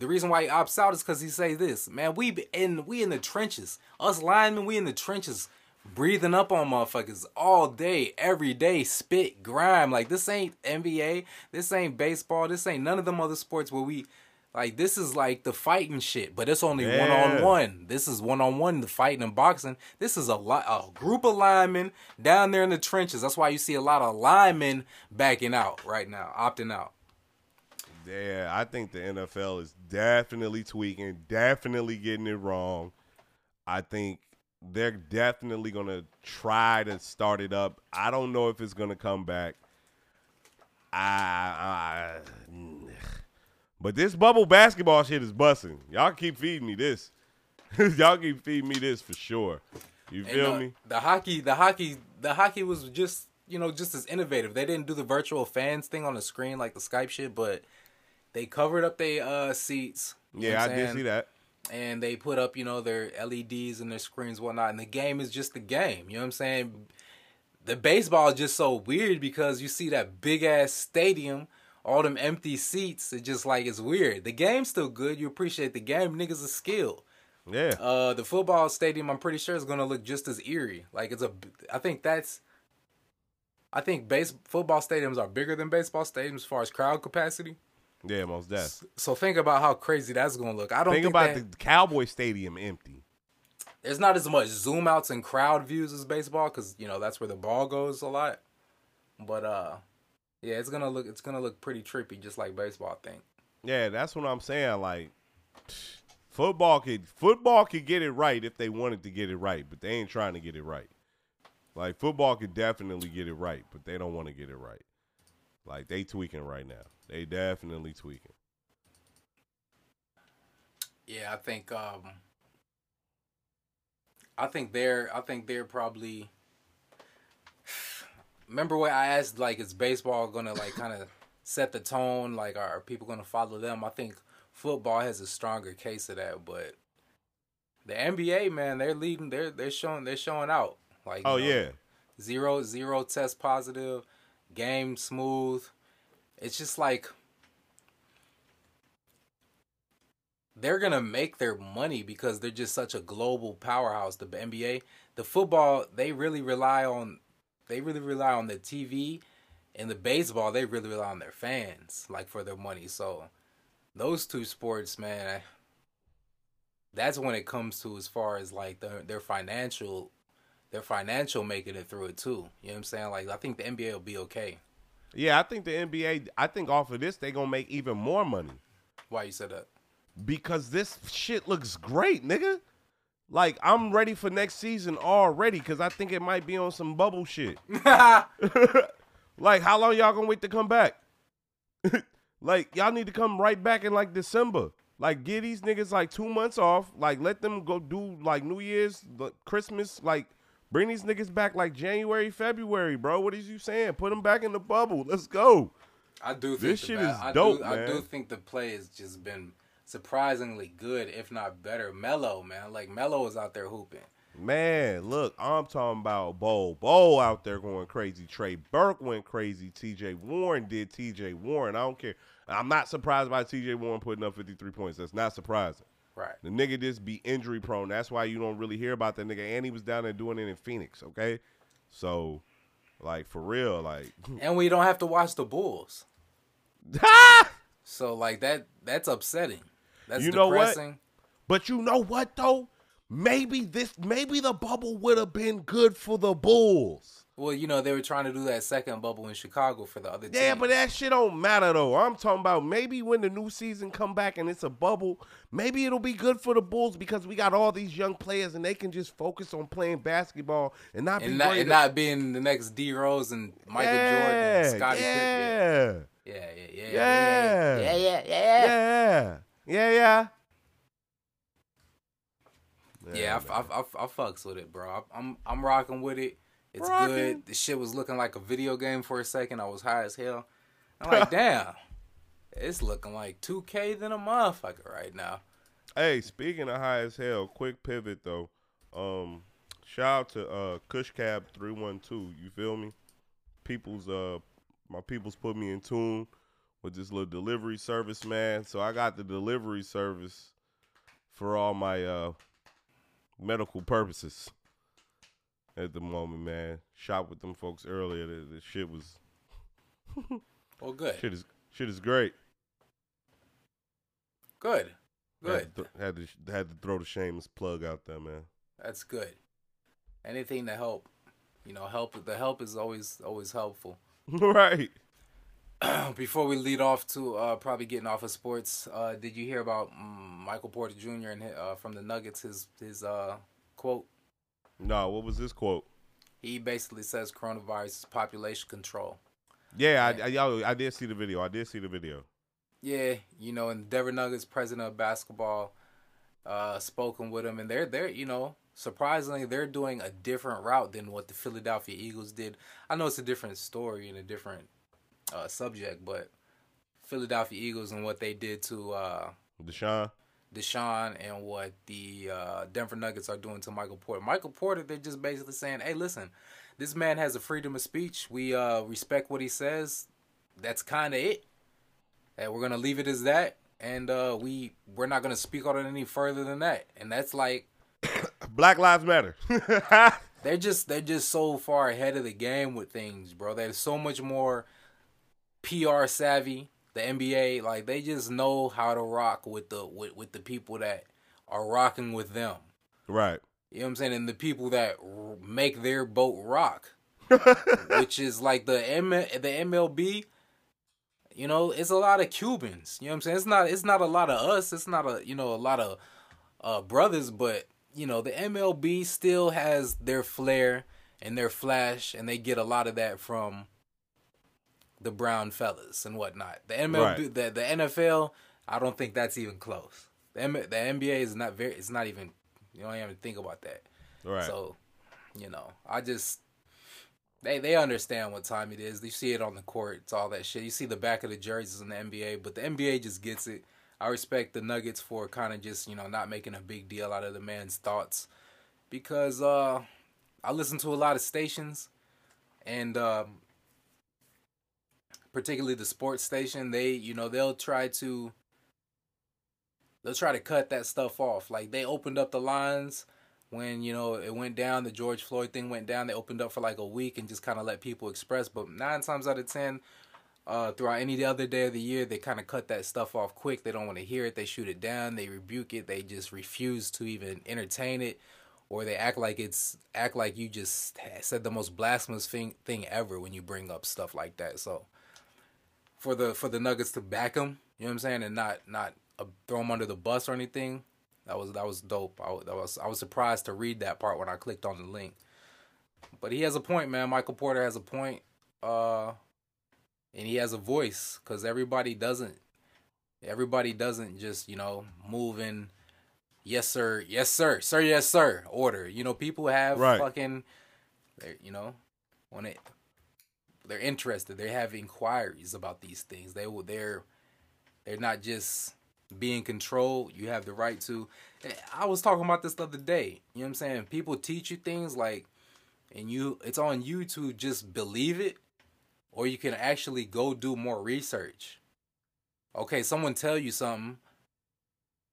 The reason why he opts out is because he say this. Man, we in, we in the trenches. Us linemen, we in the trenches. Breathing up on motherfuckers all day, every day. Spit, grime. Like, this ain't N B A. This ain't baseball. This ain't none of them other sports where we... Like, this is like the fighting shit. But it's only one-on-one. Yeah. -on -one. This is one-on-one, -on -one, the fighting and boxing. This is a, lot, a group of linemen down there in the trenches. That's why you see a lot of linemen backing out right now. Opting out. Yeah, I think the N F L is definitely tweaking, definitely getting it wrong. I think they're definitely going to try to start it up. I don't know if it's going to come back. I, I, but this bubble basketball shit is busting. Y'all keep feeding me this. Y'all keep feeding me this for sure. You feel and, uh, me? The hockey, the hockey, the hockey was just, you know, just as innovative. They didn't do the virtual fans thing on the screen like the Skype shit, but they covered up their uh, seats. Yeah, I did see that. And they put up, you know, their L E Ds and their screens and whatnot. And the game is just the game. You know what I'm saying? The baseball is just so weird because you see that big-ass stadium, all them empty seats. It's just like it's weird. The game's still good. You appreciate the game. Niggas are skilled. Yeah. Uh, the football stadium, I'm pretty sure, is going to look just as eerie. Like, it's a... I think that's... I think base, football stadiums are bigger than baseball stadiums as far as crowd capacity. Yeah, most definitely. So think about how crazy that's going to look. I don't think, think about that, the Cowboy Stadium empty. There's not as much zoom outs and crowd views as baseball because you know that's where the ball goes a lot. But uh, yeah, it's gonna look it's gonna look pretty trippy, just like baseball. I think. Yeah, that's what I'm saying. Like football could football could get it right if they wanted to get it right, but they ain't trying to get it right. Like football could definitely get it right, but they don't want to get it right. Like they tweaking right now. They definitely tweaking. Yeah, I think um I think they're I think they're probably remember when I asked like is baseball gonna like kinda set the tone, like are, are people gonna follow them? I think football has a stronger case of that, but the N B A, man, they're leading they're they're showing they're showing out. Like oh know, yeah. Zero zero test positive, game smooth. It's just like they're going to make their money because they're just such a global powerhouse, the N B A. The football, they really rely on they really rely on the T V, and the baseball, they really rely on their fans, like, for their money. So those two sports, man, I, that's when it comes to as far as, like, the, their financial their financial making it through it too. You know what I'm saying? Like, I think the N B A will be okay. Yeah, I think the N B A, I think off of this, they're going to make even more money. Why you said that? Because this shit looks great, nigga. Like, I'm ready for next season already because I think it might be on some bubble shit. Like, how long y'all going to wait to come back? Like, y'all need to come right back in, like, December. Like, give these niggas, like, two months off. Like, let them go do, like, New Year's, like, Christmas, like, bring these niggas back like January, February, bro. What is you saying? Put them back in the bubble. Let's go. I do think this shit is dope, man. I do think the play has just been surprisingly good, if not better. Melo, man. Like, Melo is out there hooping. Man, look, I'm talking about Bo. Bo out there going crazy. Trey Burke went crazy. T J Warren did T J Warren. I don't care. I'm not surprised by T J Warren putting up fifty-three points. That's not surprising. Right. The nigga just be injury prone. That's why you don't really hear about that nigga. And he was down there doing it in Phoenix, okay? So, like, for real, like. And we don't have to watch the Bulls. So, like, that that's upsetting. That's you know depressing. What? But you know what, though? Maybe this, maybe the bubble would have been good for the Bulls. Well, you know, they were trying to do that second bubble in Chicago for the other team. Yeah, but that shit don't matter, though. I'm talking about maybe when the new season come back and it's a bubble, maybe it'll be good for the Bulls because we got all these young players and they can just focus on playing basketball and not and be not, and not being the next D. Rose and Michael yeah, Jordan and Scottie Pippen. Yeah. Yeah, yeah, yeah, yeah, yeah, yeah, yeah, yeah, yeah, yeah, yeah. Yeah, yeah I, I, I, I fucks with it, bro. I'm I'm rocking with it. It's Rocking. Good. The shit was looking like a video game for a second. I was high as hell. I'm like, damn, it's looking like two K than a motherfucker right now. Hey, speaking of high as hell, quick pivot though. Um, shout out to uh, Cushcab three one two. You feel me? People's uh, my people's put me in tune with this little delivery service, man. So I got the delivery service for all my uh medical purposes. At the moment, man. Shop with them folks earlier. The, the shit was... oh, good. Shit is shit is great. Good. Good. Had to, th- had, to, had to throw the shameless plug out there, man. That's good. Anything to help. You know, help. The help is always always helpful. Right. Before we lead off to uh, probably getting off of sports, uh, did you hear about um, Michael Porter Junior and uh, from the Nuggets, his, his uh, quote? No, what was this quote? He basically says coronavirus is population control. Yeah, I, I I did see the video. I did see the video. Yeah, you know, and Denver Nuggets president of basketball uh, spoken with him, and they're they're you know surprisingly they're doing a different route than what the Philadelphia Eagles did. I know it's a different story and a different uh, subject, but Philadelphia Eagles and what they did to uh, Deshaun. Deshaun and what the uh, Denver Nuggets are doing to Michael Porter. Michael Porter, they're just basically saying, hey, listen, this man has a freedom of speech. We uh, respect what he says. That's kind of it. And we're going to leave it as that. And uh, we, we're not going to speak on it any further than that. And that's like... Black Lives Matter. they're just They're just so far ahead of the game with things, bro. They're so much more P R savvy. The N B A, like, they just know how to rock with the with, with the people that are rocking with them. Right. You know what I'm saying? And the people that r- make their boat rock, which is like the M- the M L B, you know, it's a lot of Cubans. You know what I'm saying? It's not it's not a lot of us. It's not, a you know, a lot of uh, brothers, but, you know, the M L B still has their flair and their flash, and they get a lot of that from the brown fellas and whatnot. The M L B, right. the, the N F L, I don't think that's even close. The, M- the N B A is not very, it's not even, you don't even think about that. Right. So, you know, I just, they they understand what time it is. You see it on the court. It's all that shit. You see the back of the jerseys in the N B A, but the N B A just gets it. I respect the Nuggets for kind of just, you know, not making a big deal out of the man's thoughts because uh, I listen to a lot of stations and, um, particularly the sports station, they, you know, they'll try to, they'll try to cut that stuff off. Like, they opened up the lines when, you know, it went down, the George Floyd thing went down. They opened up for like a week and just kind of let people express. But nine times out of ten, uh, throughout any other day of the year, they kind of cut that stuff off quick. They don't want to hear it. They shoot it down. They rebuke it. They just refuse to even entertain it. Or they act like it's act like you just said the most blasphemous thing thing ever when you bring up stuff like that. So for the for the Nuggets to back them, you know what I'm saying, and not not uh, throw them under the bus or anything, that was that was dope. I that was I was surprised to read that part when I clicked on the link. But he has a point, man. Michael Porter has a point, uh, and he has a voice, because everybody doesn't everybody doesn't just, you know, move in. Yes, sir. Yes, sir. Sir, yes, sir. Order. You know, people have right. fucking, you know, on it. They're interested. They have inquiries about these things. They will. They're. They're not just being controlled. You have the right to. I was talking about this the other day. You know what I'm saying? People teach you things like, and you. It's on you to just believe it, or you can actually go do more research. Okay, someone tell you something.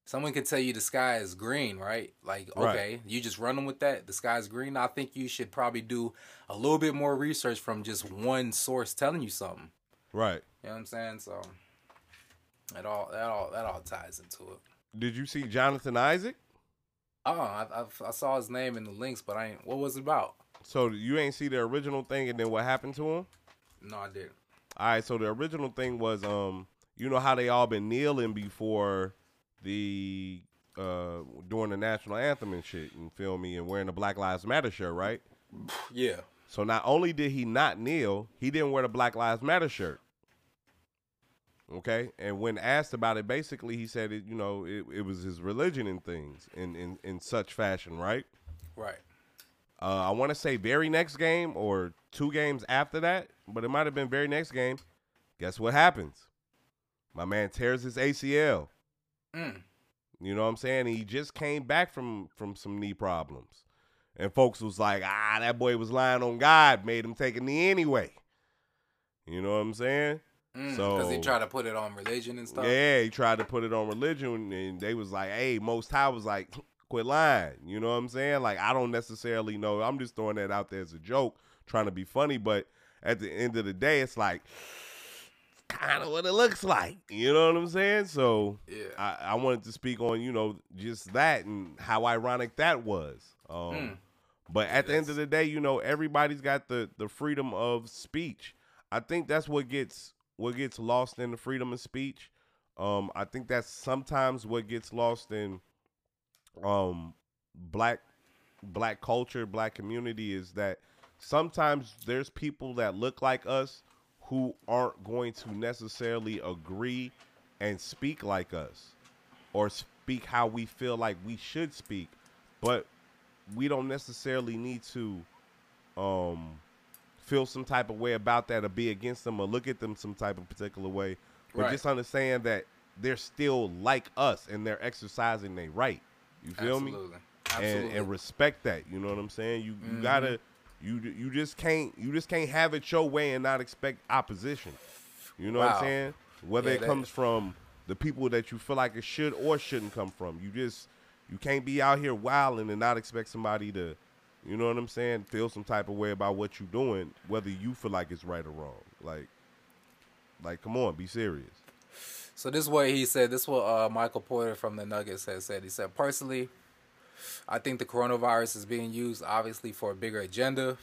Someone can tell you the sky is green, right? Like, okay, right. You just run them with that. The sky is green. I think you should probably do a little bit more research from just one source telling you something. Right. You know what I'm saying? So it all that all that all ties into it. Did you see Jonathan Isaac? Oh, I, I, I saw his name in the links, but I ain't. What was it about? So you ain't see the original thing, and then what happened to him? No, I didn't. All right. So the original thing was, um, you know how they all been kneeling before. The uh during the national anthem and shit, and feel me, and wearing the Black Lives Matter shirt, right? Yeah. So not only did he not kneel, he didn't wear the Black Lives Matter shirt. Okay? And when asked about it, basically he said it, you know, it, it was his religion and things in, in, in such fashion, right? Right. Uh I wanna say very next game or two games after that, but it might have been very next game. Guess what happens? My man tears his A C L. Mm. You know what I'm saying? He just came back from, from some knee problems. And folks was like, ah, that boy was lying on God, made him take a knee anyway. You know what I'm saying? Mm, so, because he tried to put it on religion and stuff. Yeah, he tried to put it on religion, and they was like, hey, Most High was like, quit lying. You know what I'm saying? Like, I don't necessarily know. I'm just throwing that out there as a joke, trying to be funny. But at the end of the day, it's like, kind of what it looks like, you know what I'm saying? So yeah. I, I wanted to speak on, you know, just that and how ironic that was. Um, mm. But at yes. the end of the day, you know, everybody's got the, the freedom of speech. I think that's what gets what gets lost in the freedom of speech. Um, I think that's sometimes what gets lost in um, black black culture, black community, is that sometimes there's people that look like us who aren't going to necessarily agree and speak like us or speak how we feel like we should speak, but we don't necessarily need to um, feel some type of way about that or be against them or look at them some type of particular way, but right. just understand that they're still like us and they're exercising their right. You feel Absolutely. me? Absolutely. And, and respect that. You know what I'm saying? You, you mm-hmm. gotta... You you just can't you just can't have it your way and not expect opposition. You know wow. what I'm saying? Whether yeah, it comes is. from the people that you feel like it should or shouldn't come from. You just you can't be out here wilding and not expect somebody to, you know what I'm saying, feel some type of way about what you're doing, whether you feel like it's right or wrong. Like, like come on, be serious. So this is what he said. This is what uh, Michael Porter from the Nuggets has said. He said, personally, I think the coronavirus is being used, obviously, for a bigger agenda.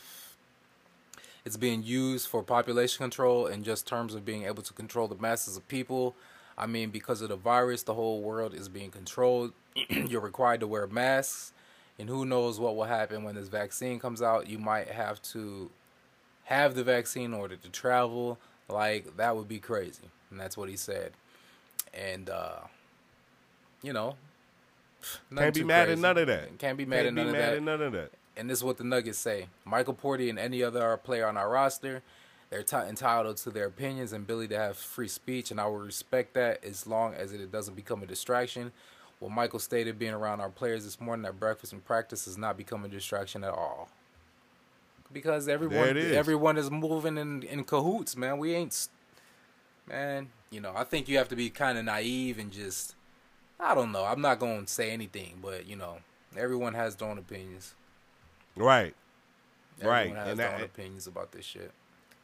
It's being used for population control in just terms of being able to control the masses of people. I mean, because of the virus, the whole world is being controlled. You're required to wear masks. And who knows what will happen when this vaccine comes out. You might have to have the vaccine in order to travel. Like, that would be crazy. And that's what he said. And, uh, you know... Nothing Can't be mad crazy. at none of that. Can't be mad, Can't at, none be mad at none of that. And this is what the Nuggets say. Michael Porter and any other player on our roster, they're t- entitled to their opinions and ability to have free speech, and I will respect that as long as it doesn't become a distraction. What Michael stated, being around our players this morning at breakfast and practice, has not become a distraction at all. Because everyone is. everyone is moving in, in cahoots, man. We ain't... Man, you know, I think you have to be kind of naive and just... I don't know. I'm not going to say anything, but, you know, everyone has their own opinions. Right. Everyone right. has and their that, own opinions about this shit.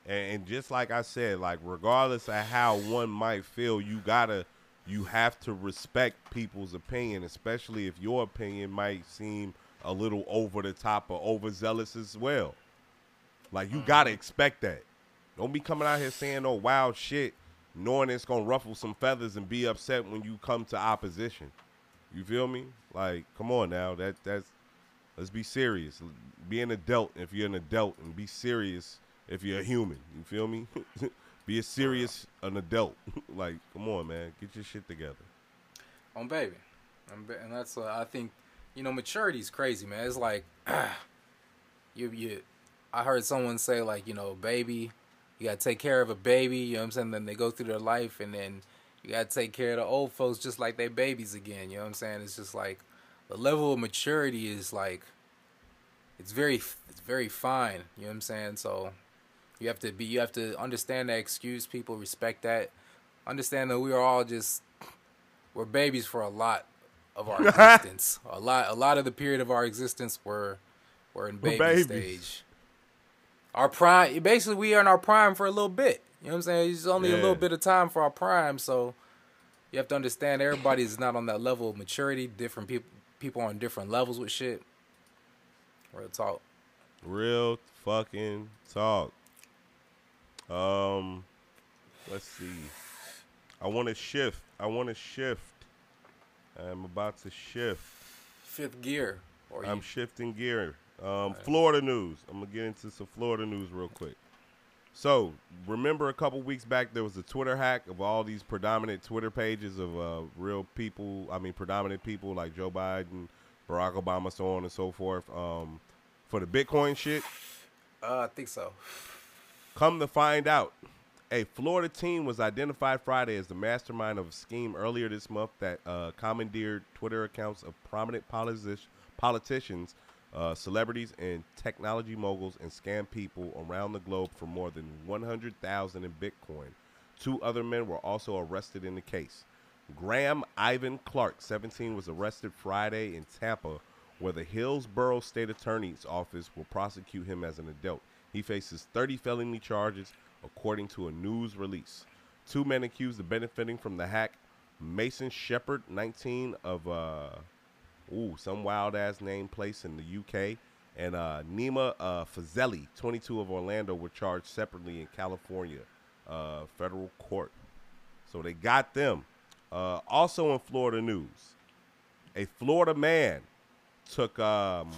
And just like I said, like, regardless of how one might feel, you gotta, you have to respect people's opinion, especially if your opinion might seem a little over the top or overzealous as well. Like, you gotta expect that. Don't be coming out here saying no wild shit, knowing it's gonna ruffle some feathers and be upset when you come to opposition. You feel me? Like, come on now. That that's let's be serious. Be an adult if you're an adult, and be serious if you're a human. You feel me? Be a serious an adult. Like, come on, man. Get your shit together. I'm baby. I'm ba- and that's uh, I think, you know, maturity's crazy, man. It's like you you I heard someone say, like, you know, baby, you got to take care of a baby, you know what I'm saying? Then they go through their life, and then you got to take care of the old folks just like they babies again, you know what I'm saying? It's just like the level of maturity is like, it's very it's very fine, you know what I'm saying? So you have to be, you have to understand that excuse people, respect that. Understand that we are all just, we're babies for a lot of our existence. A lot a lot of the period of our existence we're, we're in baby we're stage. Our prime, basically, we are in our prime for a little bit. You know what I'm saying? It's only yeah. a little bit of time for our prime, so you have to understand everybody is not on that level of maturity. Different people, people on different levels with shit. Real talk. Real fucking talk. Um, let's see. I want to shift. I want to shift. I'm about to shift. Fifth gear. Or I'm you- shifting gear. Um, Florida news. I'm going to get into some Florida news real quick. So, remember a couple weeks back, there was a Twitter hack of all these predominant Twitter pages of uh, real people, I mean, predominant people like Joe Biden, Barack Obama, so on and so forth, um, for the Bitcoin shit? Uh, I think so. Come to find out, a Florida team was identified Friday as the mastermind of a scheme earlier this month that uh, commandeered Twitter accounts of prominent politi- politicians Uh, celebrities and technology moguls and scam people around the globe for more than one hundred thousand in Bitcoin. Two other men were also arrested in the case. Graham Ivan Clark, seventeen, was arrested Friday in Tampa, where the Hillsborough State Attorney's Office will prosecute him as an adult. He faces thirty felony charges, according to a news release. Two men accused of benefiting from the hack, Mason Shepard, nineteen, of... Uh, Ooh, some wild-ass name place in the U K. And uh, Nima uh, Fazeli, twenty-two, of Orlando, were charged separately in California uh, federal court. So they got them. Uh, also in Florida news, a Florida man took, um,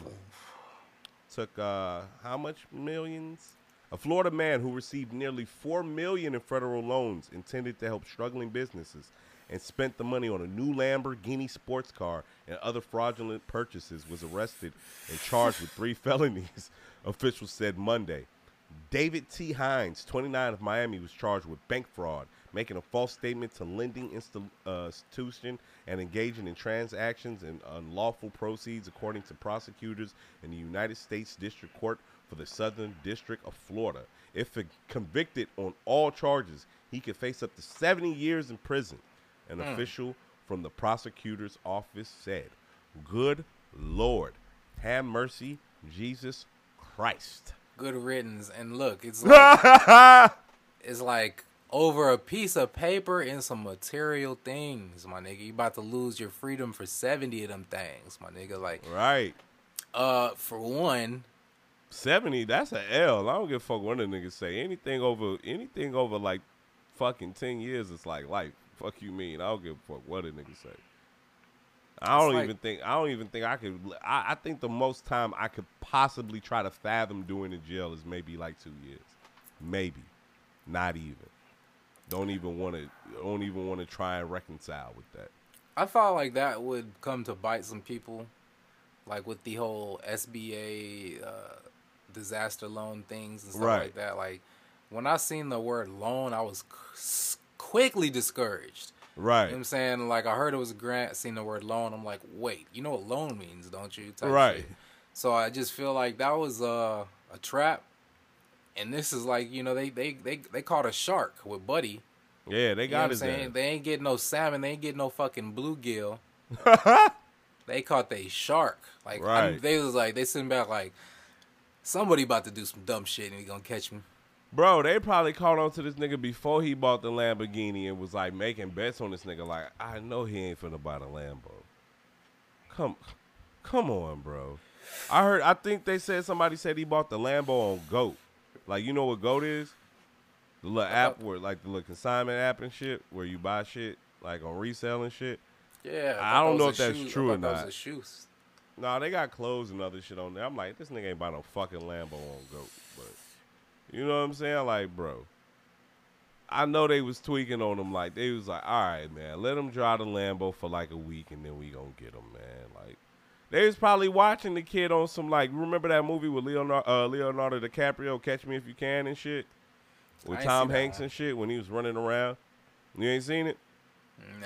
took uh, how much millions? A Florida man who received nearly four million dollars in federal loans intended to help struggling businesses and spent the money on a new Lamborghini sports car and other fraudulent purchases, was arrested and charged with three felonies, officials said Monday. David T. Hines, twenty-nine, of Miami, was charged with bank fraud, making a false statement to lending insta- uh, institution and engaging in transactions and unlawful proceeds, according to prosecutors in the United States District Court for the Southern District of Florida. If convicted on all charges, he could face up to seventy years in prison. An mm. official from the prosecutor's office said, "Good Lord, have mercy, Jesus Christ." Good riddance. And look, it's like, it's like over a piece of paper and some material things, my nigga. You about to lose your freedom for seventy of them things, my nigga. Like, right. Uh, for one, seventy. That's an L. I don't give a fuck what the niggas say. Anything over, anything over like fucking ten years, it's like life. Fuck you mean? I don't give a fuck what a nigga say. I don't like, even think. I don't even think I could. I, I think the most time I could possibly try to fathom doing in jail is maybe like two years, maybe, not even. Don't even want to. Don't even want to try and reconcile with that. I thought like that would come to bite some people, like with the whole S B A uh, disaster loan things and stuff right. like that. Like when I seen the word loan, I was. C- quickly discouraged. Right. You know what I'm saying? Like, I heard it was a grant, seen the word loan. I'm like, wait, you know what loan means, don't you? Type right. Shit. So I just feel like that was uh, a trap. And this is like, you know, they, they, they, they caught a shark with Buddy. Yeah, they got you know his ass. They ain't getting no salmon. They ain't getting no fucking bluegill. They caught they shark. Like right. I mean, they was like they sitting back like somebody about to do some dumb shit and he gonna catch me. Bro, they probably caught on to this nigga before he bought the Lamborghini and was like making bets on this nigga. Like, I know he ain't finna buy the Lambo. Come, come on, bro. I heard. I think they said somebody said he bought the Lambo on GOAT. Like, you know what GOAT is? The little app where, like, the little consignment app and shit, where you buy shit, like, on resale and shit. Yeah. I, I don't know if that's shoes. true or not. Those are shoes. Nah, they got clothes and other shit on there. I'm like, this nigga ain't buy no fucking Lambo on GOAT. But, you know what I'm saying? Like, bro, I know they was tweaking on him. Like, they was like, all right, man, let him drive the Lambo for, like, a week, and then we gonna get him, man. Like, they was probably watching the kid on some, like, remember that movie with Leonardo, uh, Leonardo DiCaprio, Catch Me If You Can and shit? With Tom Hanks and shit when he was running around. You ain't seen it?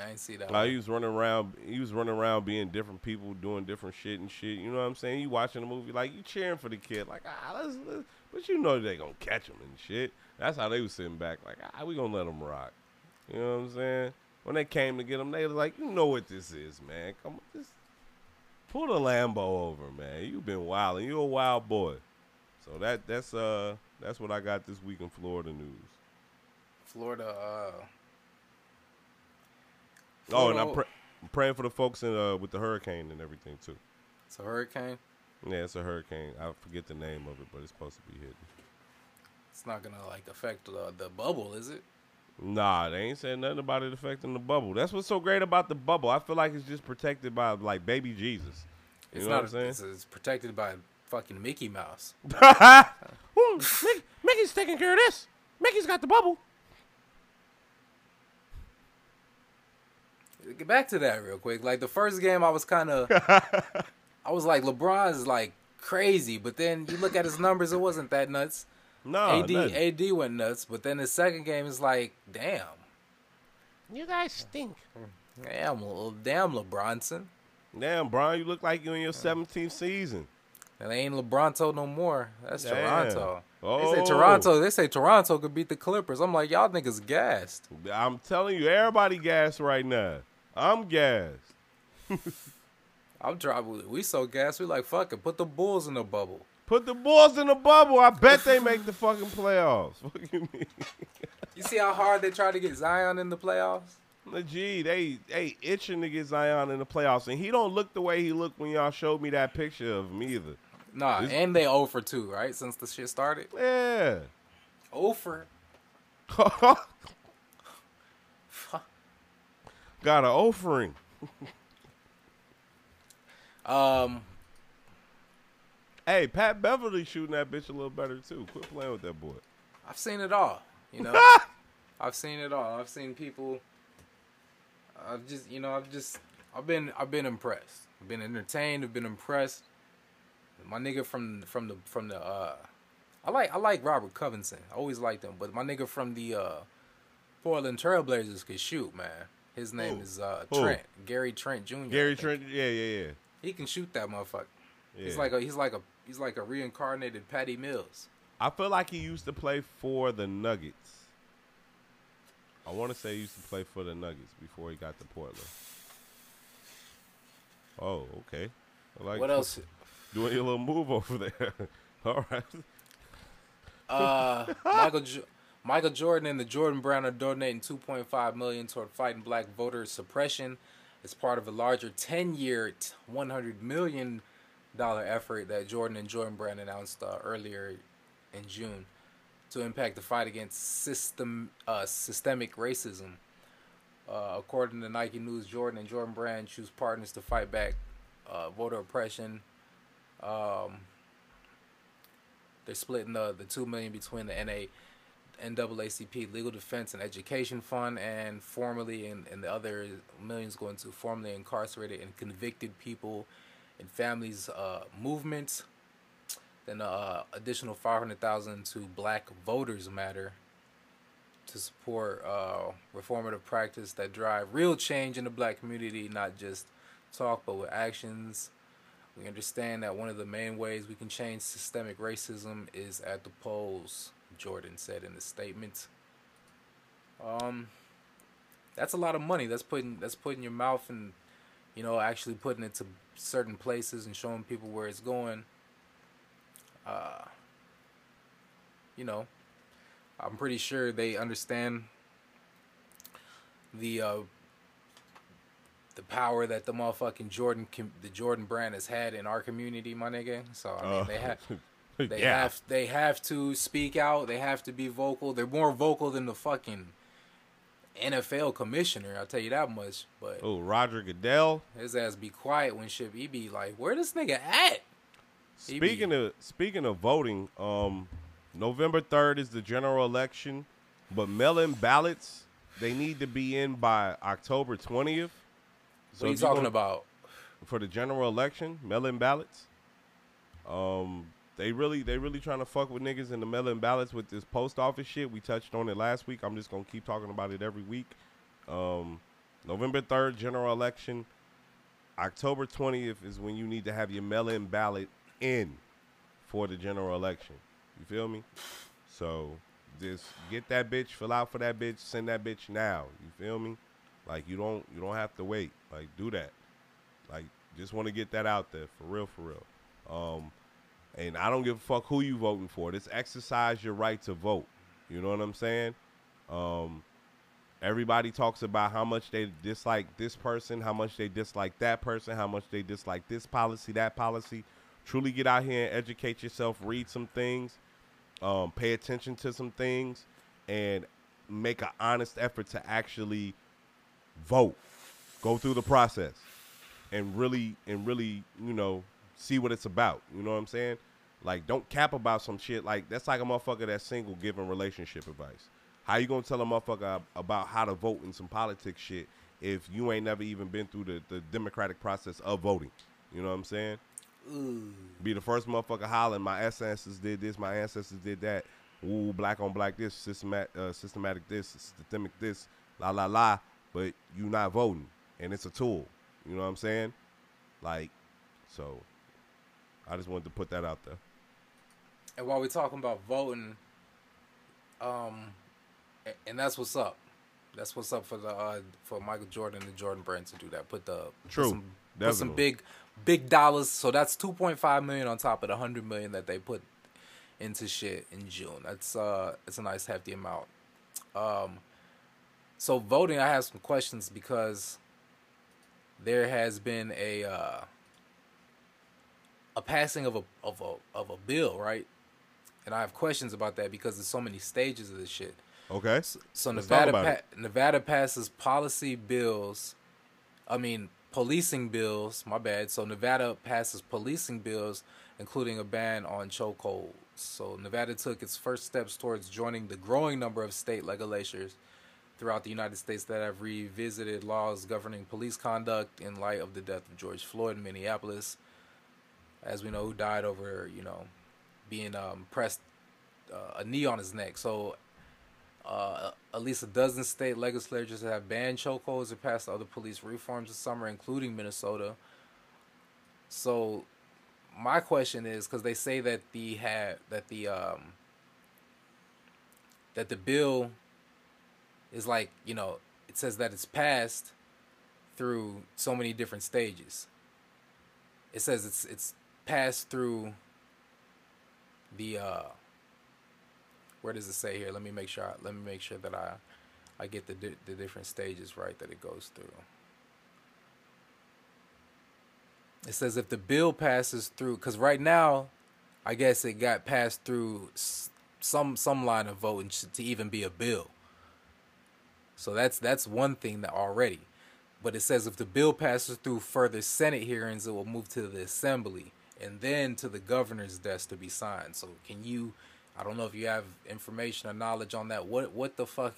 I ain't see that. Like, he was running around he was running around being different people, doing different shit and shit. You know what I'm saying? You watching the movie, like, you cheering for the kid. Like, ah, let's, let's, but you know they gonna catch him and shit. That's how they was sitting back. Like, ah, we gonna let him rock. You know what I'm saying? When they came to get him, they was like, you know what this is, man. Come on, this, pull the Lambo over, man. You been wilding. You a wild boy. So that that's uh that's what I got this week in Florida news. Florida. Uh, Florida. Oh, and I'm, pr- I'm praying for the folks in uh, with the hurricane and everything too. It's a hurricane? Yeah, it's a hurricane. I forget the name of it, but it's supposed to be hitting. It's not gonna like affect the, the bubble, is it? Nah, they ain't saying nothing about it affecting the bubble. That's what's so great about the bubble. I feel like it's just protected by like baby Jesus. You it's know not. What I'm saying? It's, it's protected by fucking Mickey Mouse. Ooh, Mickey, Mickey's taking care of this. Mickey's got the bubble. Get back to that real quick. Like the first game, I was kind of, I was like, LeBron's like crazy, but then you look at his numbers, it wasn't that nuts. No, A D nothing. A D went nuts, but then the second game is like, damn, you guys stink. Damn, damn LeBronson. Damn, Bron, you look like you in your seventeenth season. And they ain't LeBronto no more. That's damn. Toronto. Oh. They say Toronto. They say Toronto could beat the Clippers. I'm like, y'all niggas gassed. I'm telling you, everybody gassed right now. I'm gassed. I'm driving. We so gassed. We like, fuck it. Put the Bulls in the bubble. Put the Bulls in the bubble. I bet they make the fucking playoffs. What do you mean? You see how hard they try to get Zion in the playoffs? Gee, they they itching to get Zion in the playoffs, and he don't look the way he looked when y'all showed me that picture of him either. Nah, this, and they oh for two, right, since the shit started? Yeah. oh for. Got an offering. um. Hey, Pat Beverly shooting that bitch a little better, too. Quit playing with that boy. I've seen it all, you know. I've seen it all. I've seen people... I've just, you know, I've just, I've been, I've been impressed. I've been entertained. I've been impressed. My nigga from, from the, from the, uh, I like, I like Robert Covington. I always liked him. But my nigga from the uh, Portland Trailblazers could shoot, man. His name Ooh. is uh, Trent, Ooh. Gary Trent Junior Gary Trent, yeah, yeah, yeah. He can shoot that motherfucker. Yeah. He's like a, he's like a, he's like a reincarnated Patty Mills. I feel like he used to play for the Nuggets. I want to say he used to play for the Nuggets before he got to Portland. Oh, okay. I like what else? Doing your little move over there. All right. Uh, Michael jo- Michael Jordan and the Jordan Brand are donating two point five million dollars toward fighting black voter suppression as part of a larger ten-year, one hundred million dollars effort that Jordan and Jordan Brand announced uh, earlier in June. To impact the fight against system uh, systemic racism. Uh, according to Nike News, Jordan and Jordan Brand choose partners to fight back uh, voter oppression. Um, they're splitting the, the two million dollars between the N double A C P Legal Defense and Education Fund and formerly, and, and the other millions going to formerly incarcerated and convicted people and families uh, movements. Then uh, additional five hundred thousand dollars to Black Voters Matter to support uh, reformative practice that drive real change in the black community, not just talk, but with actions. We understand that one of the main ways we can change systemic racism is at the polls, Jordan said in the statement. Um, that's a lot of money. That's putting that's putting your mouth and, you know, actually putting it to certain places and showing people where it's going. Uh, you know, I'm pretty sure they understand the uh, the power that the motherfucking Jordan the Jordan Brand has had in our community, my nigga. So I mean, uh, they have they yeah. have they have to speak out. They have to be vocal. They're more vocal than the fucking N F L commissioner, I'll tell you that much. But oh, Roger Goodell, his ass be quiet when shit. He be like, "Where this nigga at?" He speaking be, of speaking of voting, um, November third is the general election, but mail-in ballots, they need to be in by October twentieth. So what are you talking gonna, about? For the general election, mail-in ballots. Um, they really, they really trying to fuck with niggas in the mail-in ballots with this post office shit. We touched on it last week. I'm just gonna keep talking about it every week. Um, November third, general election. October twentieth is when you need to have your mail-in ballot in for the general election. You feel me? So just get that bitch, fill out for that bitch, send that bitch now. You feel me? Like you don't, you don't have to wait. Like do that. Like just want to get that out there for real, for real. Um. And I don't give a fuck who you voting for. Just exercise your right to vote. You know what I'm saying? Um, everybody talks about how much they dislike this person, how much they dislike that person, how much they dislike this policy, that policy. Truly get out here and educate yourself. Read some things. Um, pay attention to some things. And make an honest effort to actually vote. Go through the process. And really, and really, you know... see what it's about. You know what I'm saying? Like, don't cap about some shit. Like, that's like a motherfucker that's single giving relationship advice. How you gonna tell a motherfucker about how to vote in some politics shit if you ain't never even been through the, the democratic process of voting? You know what I'm saying? Mm. Be the first motherfucker hollering, my ancestors did this, my ancestors did that. Ooh, black on black this, systemat- uh, systematic this, systemic this, la, la, la. But you not voting. And it's a tool. You know what I'm saying? Like, so... I just wanted to put that out there. And while we're talking about voting, um, and that's what's up. That's what's up for the uh, for Michael Jordan and Jordan Brand to do that. Put the True. Put some, put some big big dollars. So that's two point five million on top of the hundred million that they put into shit in June. That's uh, it's a nice hefty amount. Um, so voting, I have some questions because there has been a. Uh, A passing of a of a of a bill, right? And I have questions about that because there's so many stages of this shit. Okay. So, so Nevada pa- Nevada passes policy bills, I mean policing bills. My bad. So Nevada passes policing bills, including a ban on chokeholds. So Nevada took its first steps towards joining the growing number of state legislatures throughout the United States that have revisited laws governing police conduct in light of the death of George Floyd in Minneapolis. As we know, who died over, you know, being um, pressed uh, a knee on his neck. So uh, at least a dozen state legislatures have banned chokeholds or passed other police reforms this summer, including Minnesota. So my question is, because they say that the ha- that the um, that the bill is like, you know, it says that it's passed through so many different stages. It says it's it's. Passed through the uh where does it say here? Let me make sure I, let me make sure that I I get the di- the different stages right that it goes through. It says if the bill passes through, because right now I guess it got passed through some some line of voting to even be a bill. So that's that's one thing that already. But it says if the bill passes through further Senate hearings, it will move to the Assembly and then to the governor's desk to be signed. So can you, I don't know if you have information or knowledge on that. What what the fuck?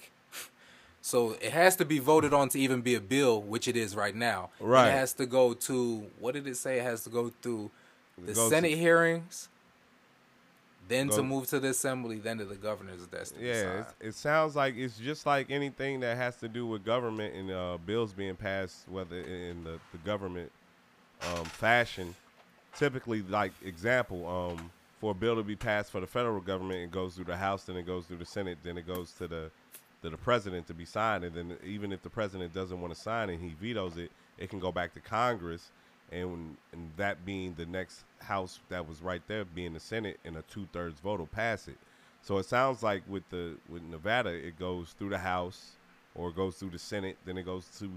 So it has to be voted on to even be a bill, which it is right now. Right. It has to go to, what did it say? It has to go through the Senate to, hearings, then go, to move to the Assembly, then to the governor's desk to yeah, be signed. Yeah, it sounds like it's just like anything that has to do with government and uh, bills being passed, whether in the, the government um, fashion. Typically, like, example, um, for a bill to be passed for the federal government, it goes through the House, then it goes through the Senate, then it goes to the to the president to be signed. And then even if the president doesn't want to sign and he vetoes it, it can go back to Congress. And, and that being the next house that was right there being the Senate, and a two-thirds vote will pass it. So it sounds like with the with Nevada, it goes through the House or it goes through the Senate, then it goes to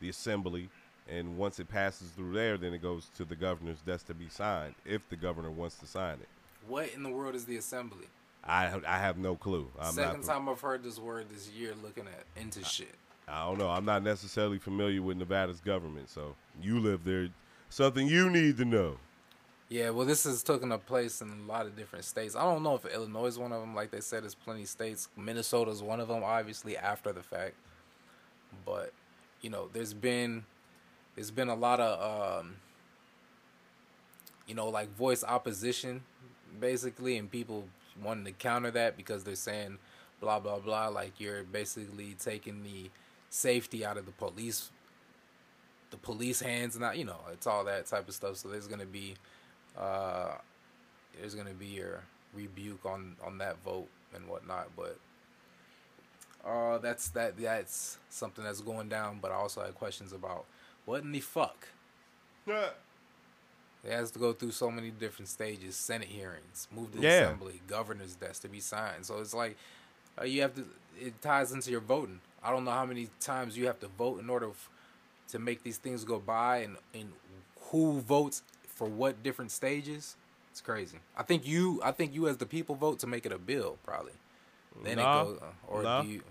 the Assembly. And once it passes through there, then it goes to the governor's desk to be signed, if the governor wants to sign it. What in the world is the Assembly? I I have no clue. I'm Second not, time I've heard this word this year looking at into I, shit. I don't know. I'm not necessarily familiar with Nevada's government, so you live there. Something you need to know. Yeah, well, this is taking a place in a lot of different states. I don't know if Illinois is one of them. Like they said, there's plenty of states. Minnesota is one of them, obviously, after the fact. But, you know, there's been there's been a lot of, um, you know, like voice opposition, basically, and people wanting to counter that because they're saying blah, blah, blah. Like you're basically taking the safety out of the police the police hands, and, you know, it's all that type of stuff. So there's going to be uh, there's going to be your rebuke on, on that vote and whatnot. But uh, that's that that's something that's going down. But I also had questions about what in the fuck? Yeah. It has to go through so many different stages. Senate hearings, move to the yeah. Assembly, governor's desk to be signed. So it's like uh, you have to. It ties into your voting. I don't know how many times you have to vote in order F- to make these things go by, and, and who votes for what different stages. It's crazy. I think you I think you as the people vote to make it a bill, probably. Then no, it goes, or no, do you,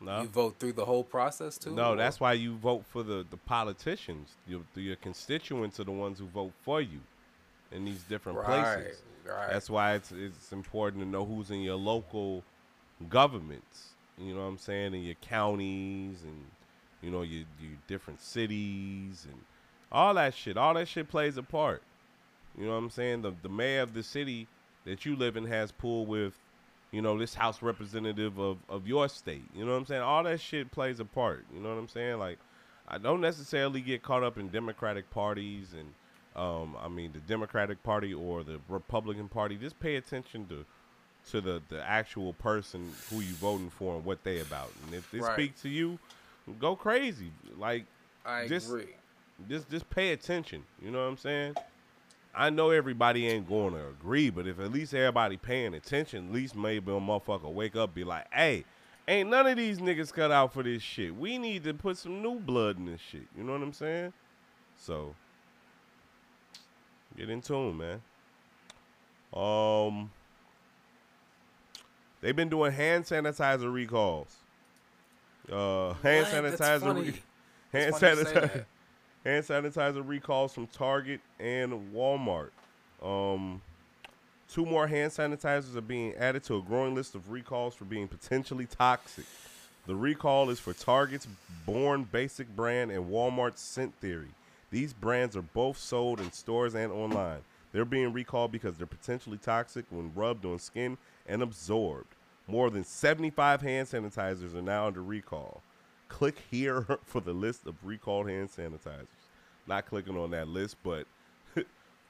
no. you vote through the whole process too? No, or? That's why you vote for the, the politicians. Your, your constituents are the ones who vote for you in these different right, places. Right. That's why it's it's important to know who's in your local governments. You know what I'm saying? In your counties and You know, you, you different cities and all that shit. All that shit plays a part. You know what I'm saying? The the mayor of the city that you live in has pulled with, you know, this house representative of, of your state. You know what I'm saying? All that shit plays a part. You know what I'm saying? Like, I don't necessarily get caught up in Democratic parties and, um, I mean, the Democratic Party or the Republican Party. Just pay attention to to the, the actual person who you voting for and what they about. And if they right. speak to you, go crazy. Like, I just, agree. Just, just pay attention. You know what I'm saying? I know everybody ain't going to agree, but if at least everybody paying attention, at least maybe a motherfucker wake up, be like, hey, ain't none of these niggas cut out for this shit. We need to put some new blood in this shit. You know what I'm saying? So, get in tune, man. Um, they've been doing hand sanitizer recalls. Uh, hand what? sanitizer, re- hand sanitizer, hand sanitizer recalls from Target and Walmart. Um, two more hand sanitizers are being added to a growing list of recalls for being potentially toxic. The recall is for Target's Born Basic brand and Walmart's Scent Theory. These brands are both sold in stores and online. They're being recalled because they're potentially toxic when rubbed on skin and absorbed. More than seventy-five hand sanitizers are now under recall. Click here for the list of recalled hand sanitizers. Not clicking on that list, but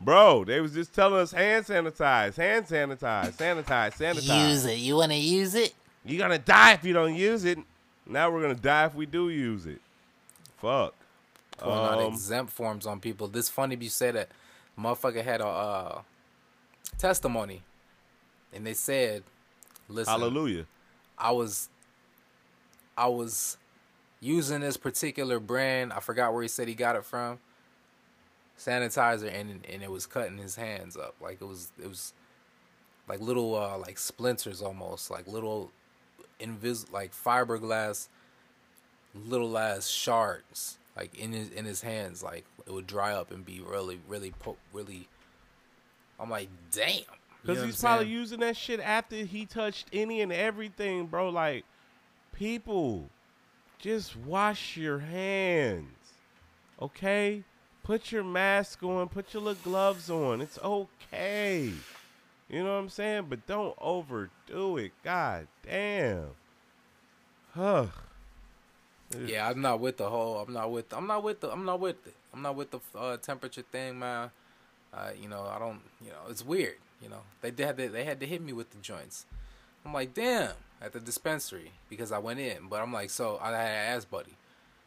bro, they was just telling us hand sanitize, hand sanitize, sanitize, sanitize. Use it. You want to use it? You're going to die if you don't use it. Now we're going to die if we do use it. Fuck. Pulling um, out exempt forms on people. This funny you said that motherfucker had a uh, testimony, and they said, listen, hallelujah. I was I was using this particular brand. I forgot where he said he got it from. Sanitizer, and and it was cutting his hands up. Like it was it was like little uh, like splinters almost, like little invis like fiberglass little ass shards like in his in his hands. Like it would dry up and be really really po- really I'm like, damn. Because you know he's probably saying? using that shit after he touched any and everything, bro. Like, people, just wash your hands, okay? Put your mask on. Put your little gloves on. It's okay. You know what I'm saying? But don't overdo it. God damn. Huh. Yeah, I'm not with the whole, I'm not with, I'm not with the, I'm not with the, I'm not with the uh, temperature thing, man. Uh, you know, I don't, you know, it's weird. You know, they did. They had to hit me with the joints. I'm like, damn. at the dispensary because I went in. But I'm like, so I had an ass buddy.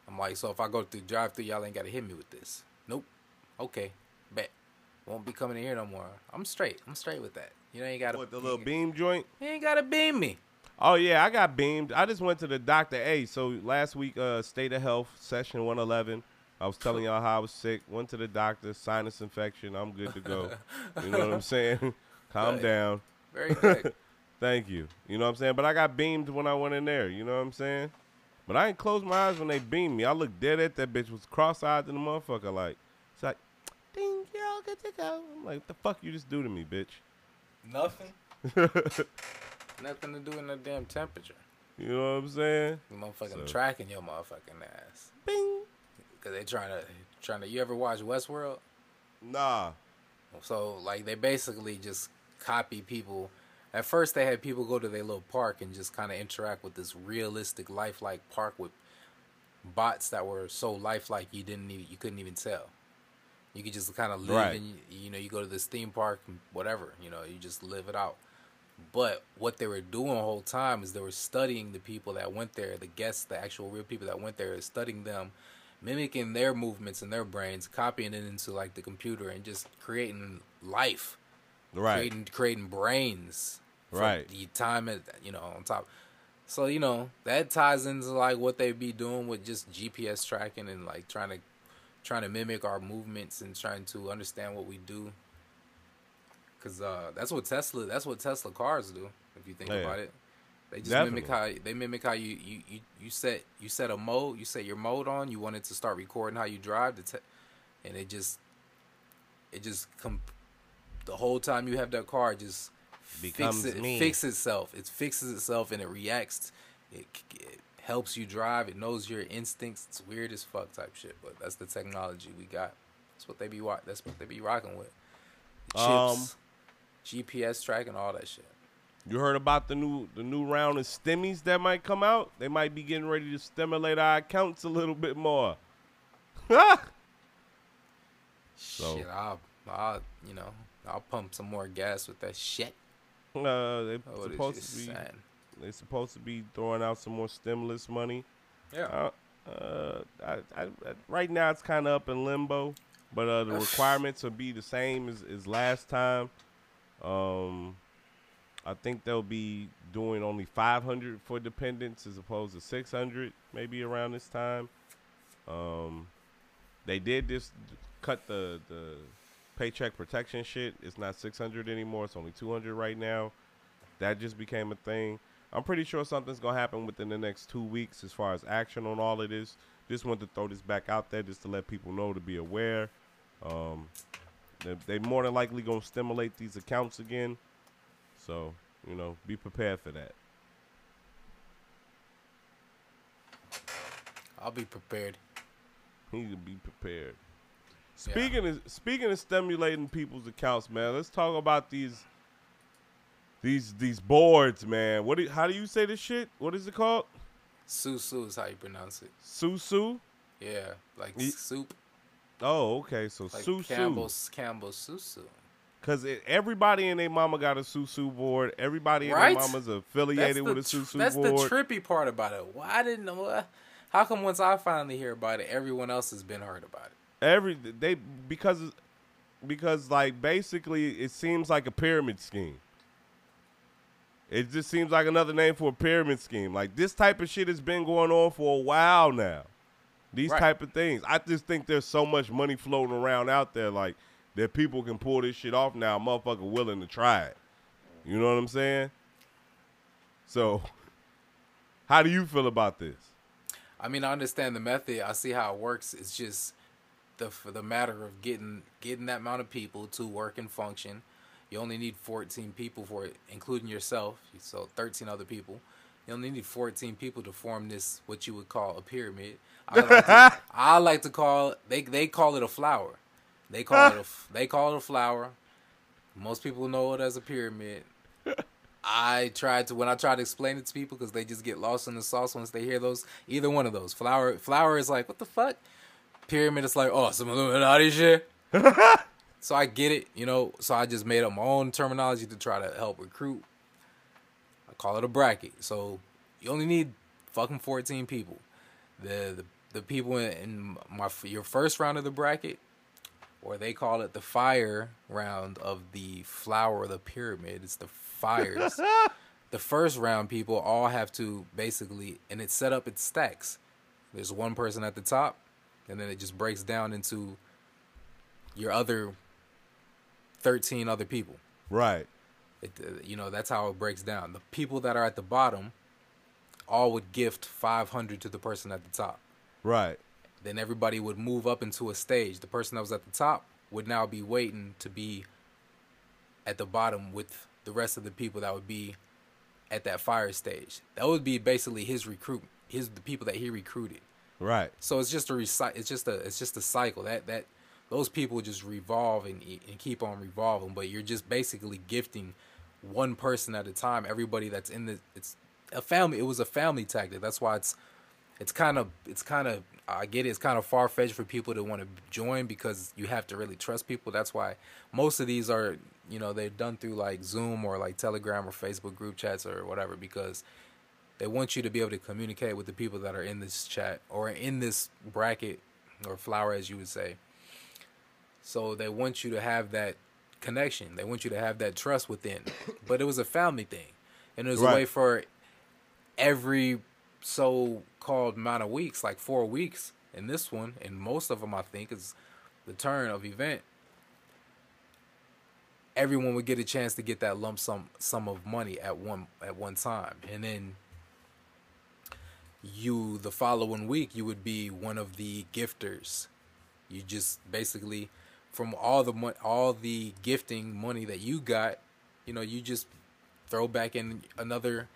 I'm like, so if I go through drive through, y'all ain't got to hit me with this. Nope. Okay. Bet. Won't be coming in here no more. I'm straight. I'm straight with that. You ain't got to. What, the little beam joint? You ain't got to beam me. Oh, yeah. I got beamed. I just went to the doctor. Hey, so last week, uh, State of Health, session one eleven. I was telling y'all how I was sick. Went to the doctor. Sinus infection. I'm good to go. You know what I'm saying? Calm but, down. Very quick. Thank you. You know what I'm saying? But I got beamed when I went in there. You know what I'm saying? But I ain't closed my eyes when they beamed me. I looked dead at that bitch. Was cross-eyed to the motherfucker. Like, it's like, ding, you're all good to go. I'm like, what the fuck you just do to me, bitch? Nothing. Nothing to do with no damn temperature. You know what I'm saying? You motherfucking so. Tracking your motherfucking ass. Bing. Because they trying to, trying to, you ever watch Westworld? Nah. So, like, they basically just copy people. At first, they had people go to their little park and just kind of interact with this realistic, lifelike park with bots that were so lifelike you didn't even, you couldn't even tell. You could just kind of live, right. And you know, you go to this theme park, and whatever, you know, you just live it out. But what they were doing the whole time is they were studying the people that went there, the guests, the actual real people that went there, studying them, mimicking their movements and their brains, copying it into like the computer and just creating life, right? Creating, creating brains. Right. The time, at, you know, on top. So, you know, that ties into, like, what they be doing with just G P S tracking and, like, trying to trying to mimic our movements and trying to understand what we do. Because uh, that's what Tesla, that's what Tesla cars do, if you think yeah. about it. They just Definitely. mimic how, they mimic how you, you, you, you, set, you set a mode, you set your mode on, you want it to start recording how you drive, the te- and it just, it just, comp- the whole time you have that car, it just... Becomes fix it, me. Fix itself. It fixes itself and it reacts. It, it helps you drive. It knows your instincts. It's weird as fuck type shit. But that's the technology we got. That's what they be. That's what they be rocking with. The chips, um, G P S tracking, all that shit. You heard about the new the new round of stimmies that might come out? They might be getting ready to stimulate our accounts a little bit more. so. Shit, I'll, I'll you know I'll pump some more gas with that shit. Uh, they oh, supposed to be. Sad. They supposed to be throwing out some more stimulus money. Yeah. Uh, uh I, I, I, right now it's kind of up in limbo, but uh, the requirements will be the same as, as last time. Um, I think they'll be doing only five hundred for dependents as opposed to six hundred, maybe around this time. Um, they did this cut the the. Paycheck protection shit. It's not six hundred anymore. It's only two hundred right now. That just became a thing. I'm pretty sure something's going to happen within the next two weeks as far as action on all of this. Just wanted to throw this back out there just to let people know to be aware. Um, they, they more than likely going to stimulate these accounts again. So, you know, be prepared for that. I'll be prepared. You can be prepared. Speaking yeah. of speaking of stimulating people's accounts, man, let's talk about these these these boards, man. What do you, how do you say this shit? What is it called? Susu is how you pronounce it. Susu? Yeah, like e- soup. Oh, okay. So like Susu. Campbell's Campbell's Susu. Cause it, everybody and their mama got a Susu board. Everybody and right? their mama's affiliated the, with a Susu that's board. That's the trippy part about it. Why well, didn't know? How come once I finally hear about it, everyone else has been heard about it? Every they because because like basically it seems like a pyramid scheme. It just seems like another name for a pyramid scheme. Like this type of shit has been going on for a while now. These right. type of things. I just think there's so much money floating around out there, like that people can pull this shit off now. Motherfucker willing to try it. You know what I'm saying? So, how do you feel about this? I mean, I understand the method. I see how it works. It's just. The for the matter of getting getting that amount of people to work and function, you only need fourteen people for it, including yourself. So thirteen other people. You only need fourteen people to form this what you would call a pyramid. I like to, I like to call they they call it a flower. They call it a, they call it a flower. Most people know it as a pyramid. I tried to when I try to explain it to people because they just get lost in the sauce once they hear those either one of those flower flower is like what the fuck. Pyramid is like, oh, some Illuminati shit. So I get it, you know. So I just made up my own terminology to try to help recruit. I call it a bracket. So you only need fucking fourteen people. The the, the people in my your first round of the bracket, or they call it the fire round of the flower of the pyramid. It's the fires. The first round people all have to basically, and it's set up in stacks. There's one person at the top, and then it just breaks down into your other thirteen other people. Right. It, you know, that's how it breaks down. The people that are at the bottom all would gift five hundred to the person at the top. Right. Then everybody would move up into a stage. The person that was at the top would now be waiting to be at the bottom with the rest of the people that would be at that fire stage. That would be basically his recruitment, his the people that he recruited. Right. So it's just a reci- it's just a it's just a cycle that that those people just revolve and and keep on revolving. But you're just basically gifting one person at a time. Everybody that's in the it's a family. It was a family tactic. That's why it's it's kind of it's kind of I get it. It's kind of far fetched for people to want to join because you have to really trust people. That's why most of these are, you know, they're done through like Zoom or like Telegram or Facebook group chats or whatever, because they want you to be able to communicate with the people that are in this chat or in this bracket or flower, as you would say. So they want you to have that connection. They want you to have that trust within. But it was a family thing. And it was right. a way for every so-called amount of weeks, like four weeks in this one, and most of them I think is the turn of event, everyone would get a chance to get that lump sum sum of money at one at one time. And then you the following week you would be one of the gifters. You just basically from all the mo- all the gifting money that you got, you know, you just throw back in another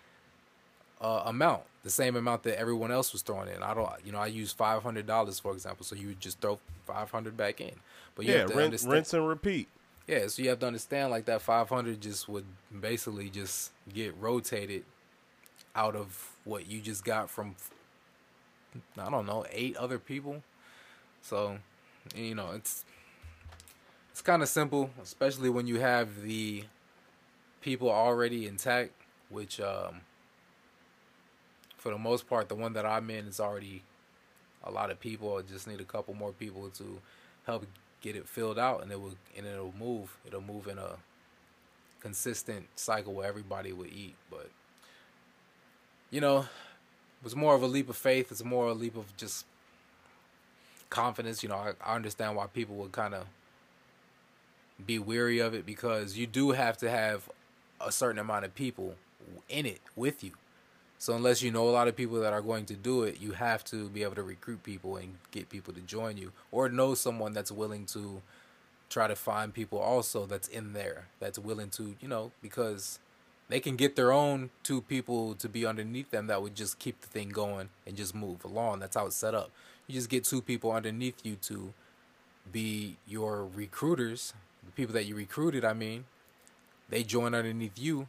uh, amount. The same amount that everyone else was throwing in. I don't, you know, I use five hundred dollars for example. So you would just throw five hundred back in. But you yeah, have to rinse, rinse and repeat. Yeah, so you have to understand like that five hundred just would basically just get rotated out of what you just got from I don't know eight other people. So you know it's it's kind of simple, especially when you have the people already intact, which. Um, For the most part, the one that I'm in is already a lot of people. I just need a couple more people to help get it filled out, and it will and it'll move. It'll move in a consistent cycle where everybody will eat. But you know, it was more of a leap of faith. It's more a leap of just confidence. You know, I, I understand why people would kind of be weary of it because you do have to have a certain amount of people in it with you. So unless you know a lot of people that are going to do it, you have to be able to recruit people and get people to join you, or know someone that's willing to try to find people also that's in there, that's willing to, you know, because they can get their own two people to be underneath them that would just keep the thing going and just move along. That's how it's set up. You just get two people underneath you to be your recruiters, the people that you recruited, I mean, they join underneath you.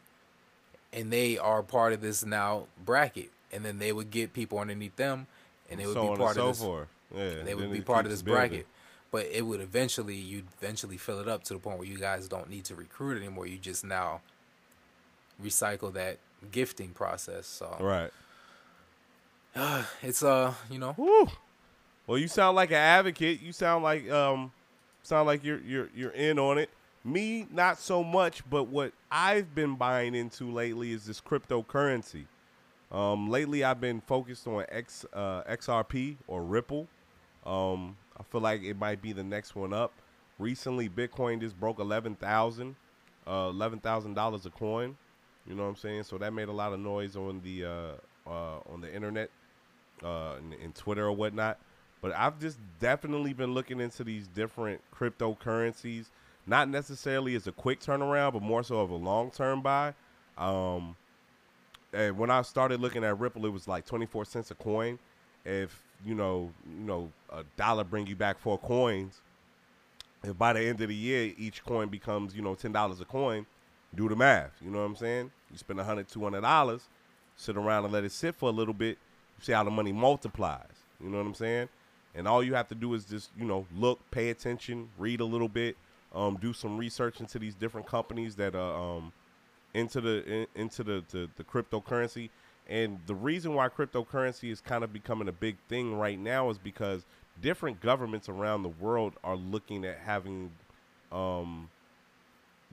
And they are part of this now bracket, and then they would get people underneath them, and they would so be part of this. Forth. Yeah, they would be part of this bracket, building. But it would eventually you'd eventually fill it up to the point where you guys don't need to recruit anymore. You just now recycle that gifting process. So right, uh, it's uh you know. Woo. Well, you sound like an advocate. You sound like um, sound like you're you're you're in on it. Me, not so much, but what I've been buying into lately is this cryptocurrency. Um, lately, I've been focused on X, uh, X R P or Ripple. Um, I feel like it might be the next one up. Recently, Bitcoin just broke eleven thousand dollars uh, eleven thousand dollars a coin. You know what I'm saying? So that made a lot of noise on the uh, uh, on the internet, uh, in, in Twitter or whatnot. But I've just definitely been looking into these different cryptocurrencies. Not necessarily as a quick turnaround, but more so of a long-term buy. Um, and when I started looking at Ripple, it was like twenty-four cents a coin. If, you know, you know, a dollar bring you back four coins, if by the end of the year, each coin becomes, you know, ten dollars a coin, do the math. You know what I'm saying? You spend one hundred dollars, two hundred dollars, sit around and let it sit for a little bit, see how the money multiplies. You know what I'm saying? And all you have to do is just, you know, look, pay attention, read a little bit. Um, do some research into these different companies that uh, um, into the in, into the, the, the cryptocurrency. And the reason why cryptocurrency is kind of becoming a big thing right now is because different governments around the world are looking at having um,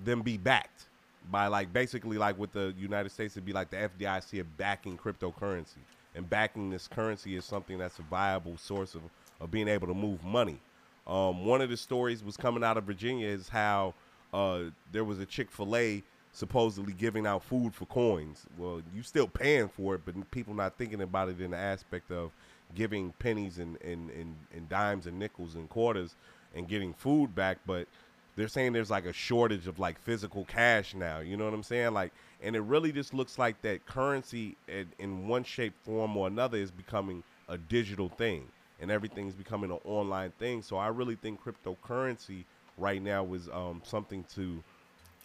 them be backed by, like, basically, like, with the United States, it'd be like the F D I C backing cryptocurrency. And backing this currency is something that's a viable source of, of being able to move money. Um, one of the stories was coming out of Virginia is how uh, there was a Chick-fil-A supposedly giving out food for coins. Well, you still paying for it, but people not thinking about it in the aspect of giving pennies and, and, and, and dimes and nickels and quarters and getting food back. But they're saying there's like a shortage of like physical cash now. You know what I'm saying? Like, and it really just looks like that currency in, in one shape, form, or another is becoming a digital thing, and everything's becoming an online thing. So I really think cryptocurrency right now is um, something to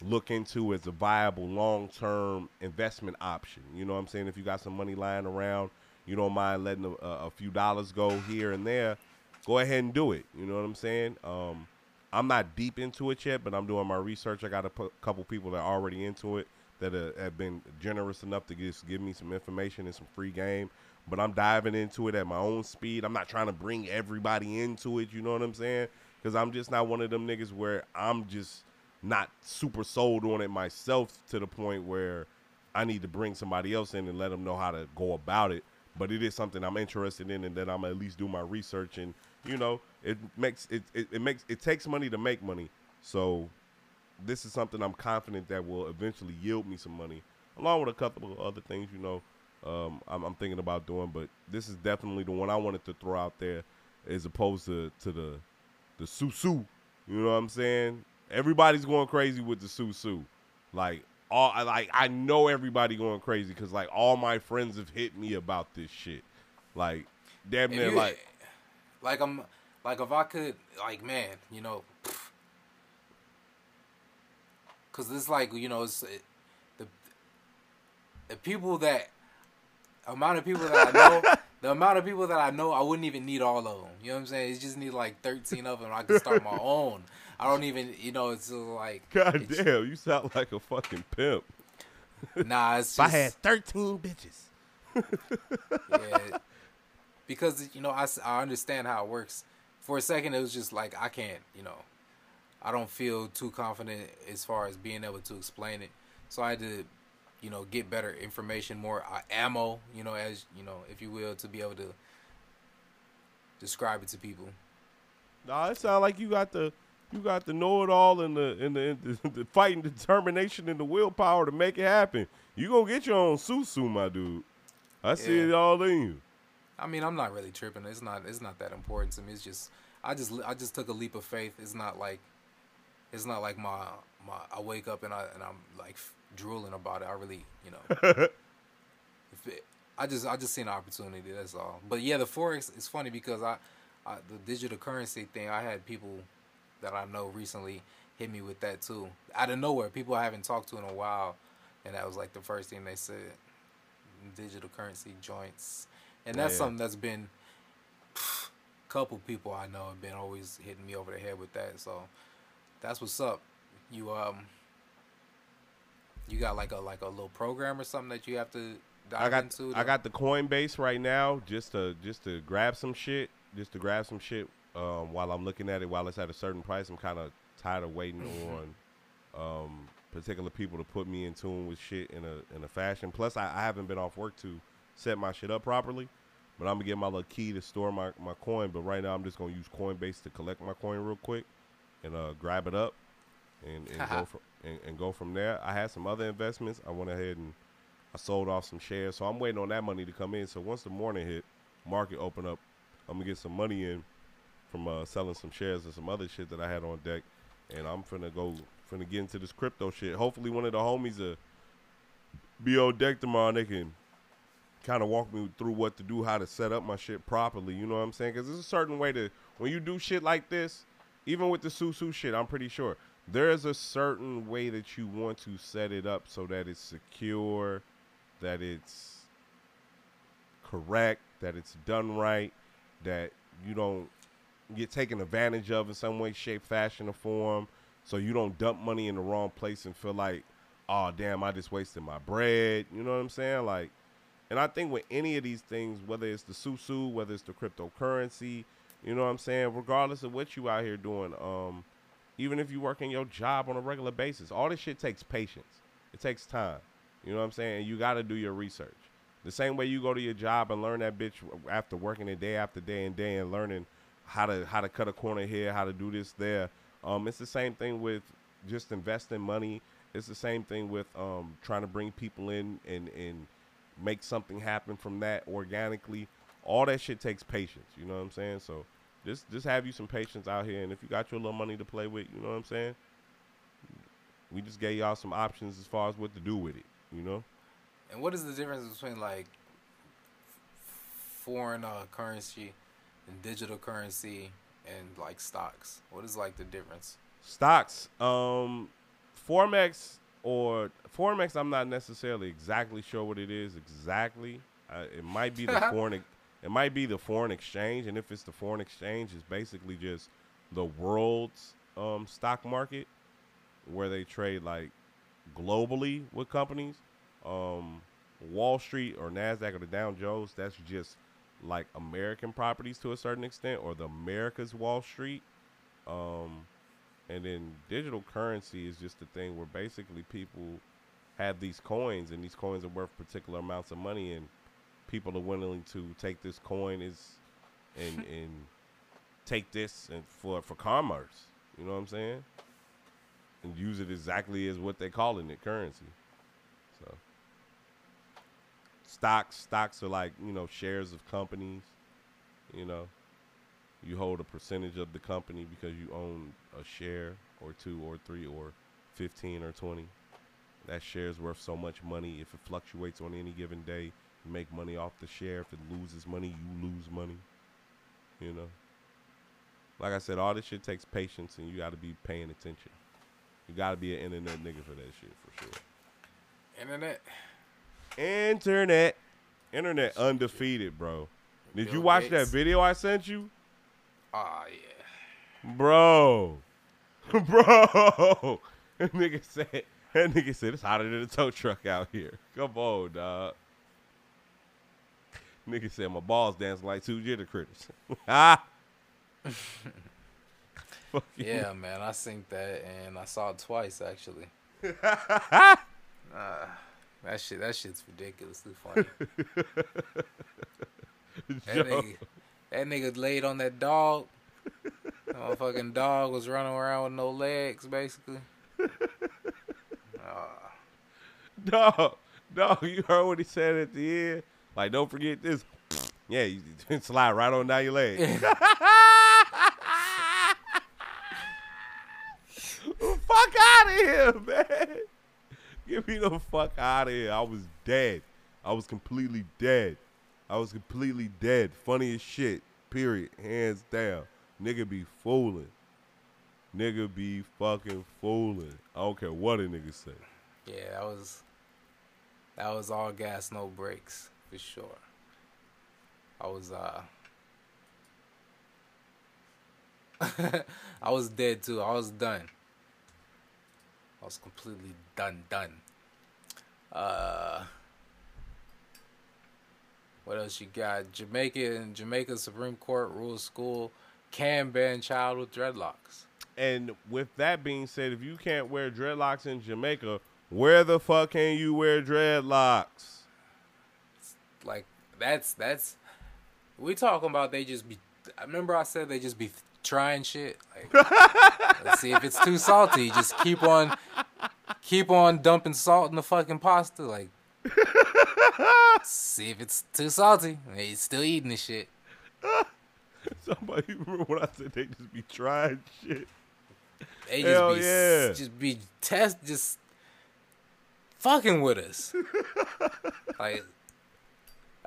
look into as a viable long-term investment option. You know what I'm saying? If you got some money lying around, you don't mind letting a, a few dollars go here and there, go ahead and do it. You know what I'm saying? Um, I'm not deep into it yet, but I'm doing my research. I got a p- couple people that are already into it that uh, have been generous enough to just give me some information and some free game. But I'm diving into it at my own speed. I'm not trying to bring everybody into it. You know what I'm saying? Because I'm just not one of them niggas where I'm just not super sold on it myself to the point where I need to bring somebody else in and let them know how to go about it. But it is something I'm interested in, and that I'm at least do my research. And, you know, it makes it, it, it makes it takes money to make money. So this is something I'm confident that will eventually yield me some money, along with a couple of other things, you know, um, I'm, I'm thinking about doing. But this is definitely the one I wanted to throw out there, as opposed to, to the the susu. You know what I'm saying? Everybody's going crazy with the susu. Like, all I like, I know everybody going crazy because, like, all my friends have hit me about this shit. Like, damn near, like, like I'm, like, if I could, like, man, you know, because it's like, you know, it's it, the the people that amount of people that I know. The amount of people that I know, I wouldn't even need all of them. You know what I'm saying? It just need like thirteen of them. I could start my own. I don't even, you know, it's like. God it's, damn, you sound like a fucking pimp. Nah, it's just. If I had thirteen bitches. Yeah. Because, you know, I, I understand how it works. For a second, it was just like, I can't, you know, I don't feel too confident as far as being able to explain it. So I had to, you know, get better information, more uh, ammo, you know, as, you know, if you will, to be able to describe it to people. Nah, it sounds like you got the, you got the know-it-all and the, and the, and the, the fighting determination and the willpower to make it happen. You gonna get your own susu, my dude. I yeah. see it all in you. I mean, I'm not really tripping. It's not, it's not that important to me. It's just, I just, I just took a leap of faith. It's not like, it's not like my, my, I wake up and I, and I'm like drooling about it. I really, you know, if it, I just I just seen an opportunity. That's all. But yeah, the forex is funny because I, I, the digital currency thing. I had people that I know recently hit me with that too, out of nowhere. People I haven't talked to in a while, and that was like the first thing they said. Digital currency joints, and that's yeah. something that's been. Pff, couple people I know have been always hitting me over the head with that. So, that's what's up. You um. You got like a like a little program or something that you have to dive I got, into? To I got the Coinbase right now just to just to grab some shit, just to grab some shit um, while I'm looking at it, while it's at a certain price. I'm kind of tired of waiting on um, particular people to put me in tune with shit in a in a fashion. Plus, I, I haven't been off work to set my shit up properly, but I'm going to get my little key to store my, my coin. But right now, I'm just going to use Coinbase to collect my coin real quick and uh, grab it up and, and go for And, and go from there. I had some other investments. I went ahead and I sold off some shares. So I'm waiting on that money to come in. So once the morning hit, market open up, I'm going to get some money in from uh, selling some shares and some other shit that I had on deck. And I'm finna go, finna get into this crypto shit. Hopefully one of the homies will be on deck tomorrow and they can kind of walk me through what to do, how to set up my shit properly. You know what I'm saying? Because there's a certain way to, when you do shit like this, even with the susu shit, I'm pretty sure, there is a certain way that you want to set it up so that it's secure, that it's correct, that it's done right, that you don't get taken advantage of in some way, shape, fashion, or form, so you don't dump money in the wrong place and feel like, oh, damn, I just wasted my bread. You know what I'm saying? Like, and I think with any of these things, whether it's the susu, whether it's the cryptocurrency, you know what I'm saying? Regardless of what you out here doing, um, even if you work in your job on a regular basis, all this shit takes patience. It takes time. You know what I'm saying? You got to do your research. The same way you go to your job and learn that bitch after working it day after day and day and learning how to how to cut a corner here, how to do this there. Um, it's the same thing with just investing money. It's the same thing with um, trying to bring people in and, and make something happen from that organically. All that shit takes patience. You know what I'm saying? So just just have you some patience out here. And if you got your little money to play with, you know what I'm saying? We just gave y'all some options as far as what to do with it, you know? And what is the difference between, like, foreign uh, currency and digital currency and, like, stocks? What is, like, the difference? Stocks, um, Formex or Formex, I'm not necessarily exactly sure what it is exactly. Uh, it might be the foreign, it might be the foreign exchange, and if it's the foreign exchange, it's basically just the world's um, stock market where they trade, like, globally with companies. Um, Wall Street or NASDAQ or the Dow Jones, that's just like American properties to a certain extent, or the America's Wall Street. Um, and then digital currency is just the thing where basically people have these coins, and these coins are worth particular amounts of money, and people are willing to take this coin is and and take this and for for commerce. You know what I'm saying? And use it exactly as what they call in it, currency. So. Stocks, stocks are like, you know, shares of companies, you know, you hold a percentage of the company because you own a share or two or three or fifteen or twenty. That share's worth so much money. If it fluctuates on any given day, you make money off the share. If it loses money, you lose money, you know. Like I said, all this shit takes patience, and you got to be paying attention. You got to be an internet nigga for that shit, for sure. Internet. Internet, internet undefeated, bro. Did Bill you watch Gates. That video I sent you? Ah, oh, yeah, bro, bro. That nigga said, that nigga said it's hotter than a tow truck out here. Come on, dog. Nigga said my balls dancing like two jitter critters. Ah. Yeah, man, I seen that, and I saw it twice actually. Ah. uh. That shit, that shit's ridiculously funny. that, nigga, that nigga laid on that dog. That motherfucking dog was running around with no legs, basically. Uh. Dog, dog, you heard what he said at the end? Like, don't forget this. Yeah, you slide right on down your leg. Fuck out of here, man. Get me the fuck out of here. I was dead. I was completely dead. I was completely dead. Funny as shit. Period. Hands down. Nigga be fooling. Nigga be fucking fooling. I don't care what a nigga say. Yeah, that was that was all gas, no brakes, for sure. I was uh I was dead too. I was done. I was completely done, done. Uh, what else you got? Jamaica and Jamaica Supreme Court rules school can ban child with dreadlocks. And with that being said, if you can't wear dreadlocks in Jamaica, where the fuck can you wear dreadlocks? It's like that's that's we talking about. They just be. I remember I said they just be. Trying shit. Like, let's see if it's too salty. Just keep on, keep on dumping salt in the fucking pasta. Like, see if it's too salty. They still eating this shit. Somebody remember when I said they just be trying shit. They just Hell be, yeah. just be test, just fucking with us. Like,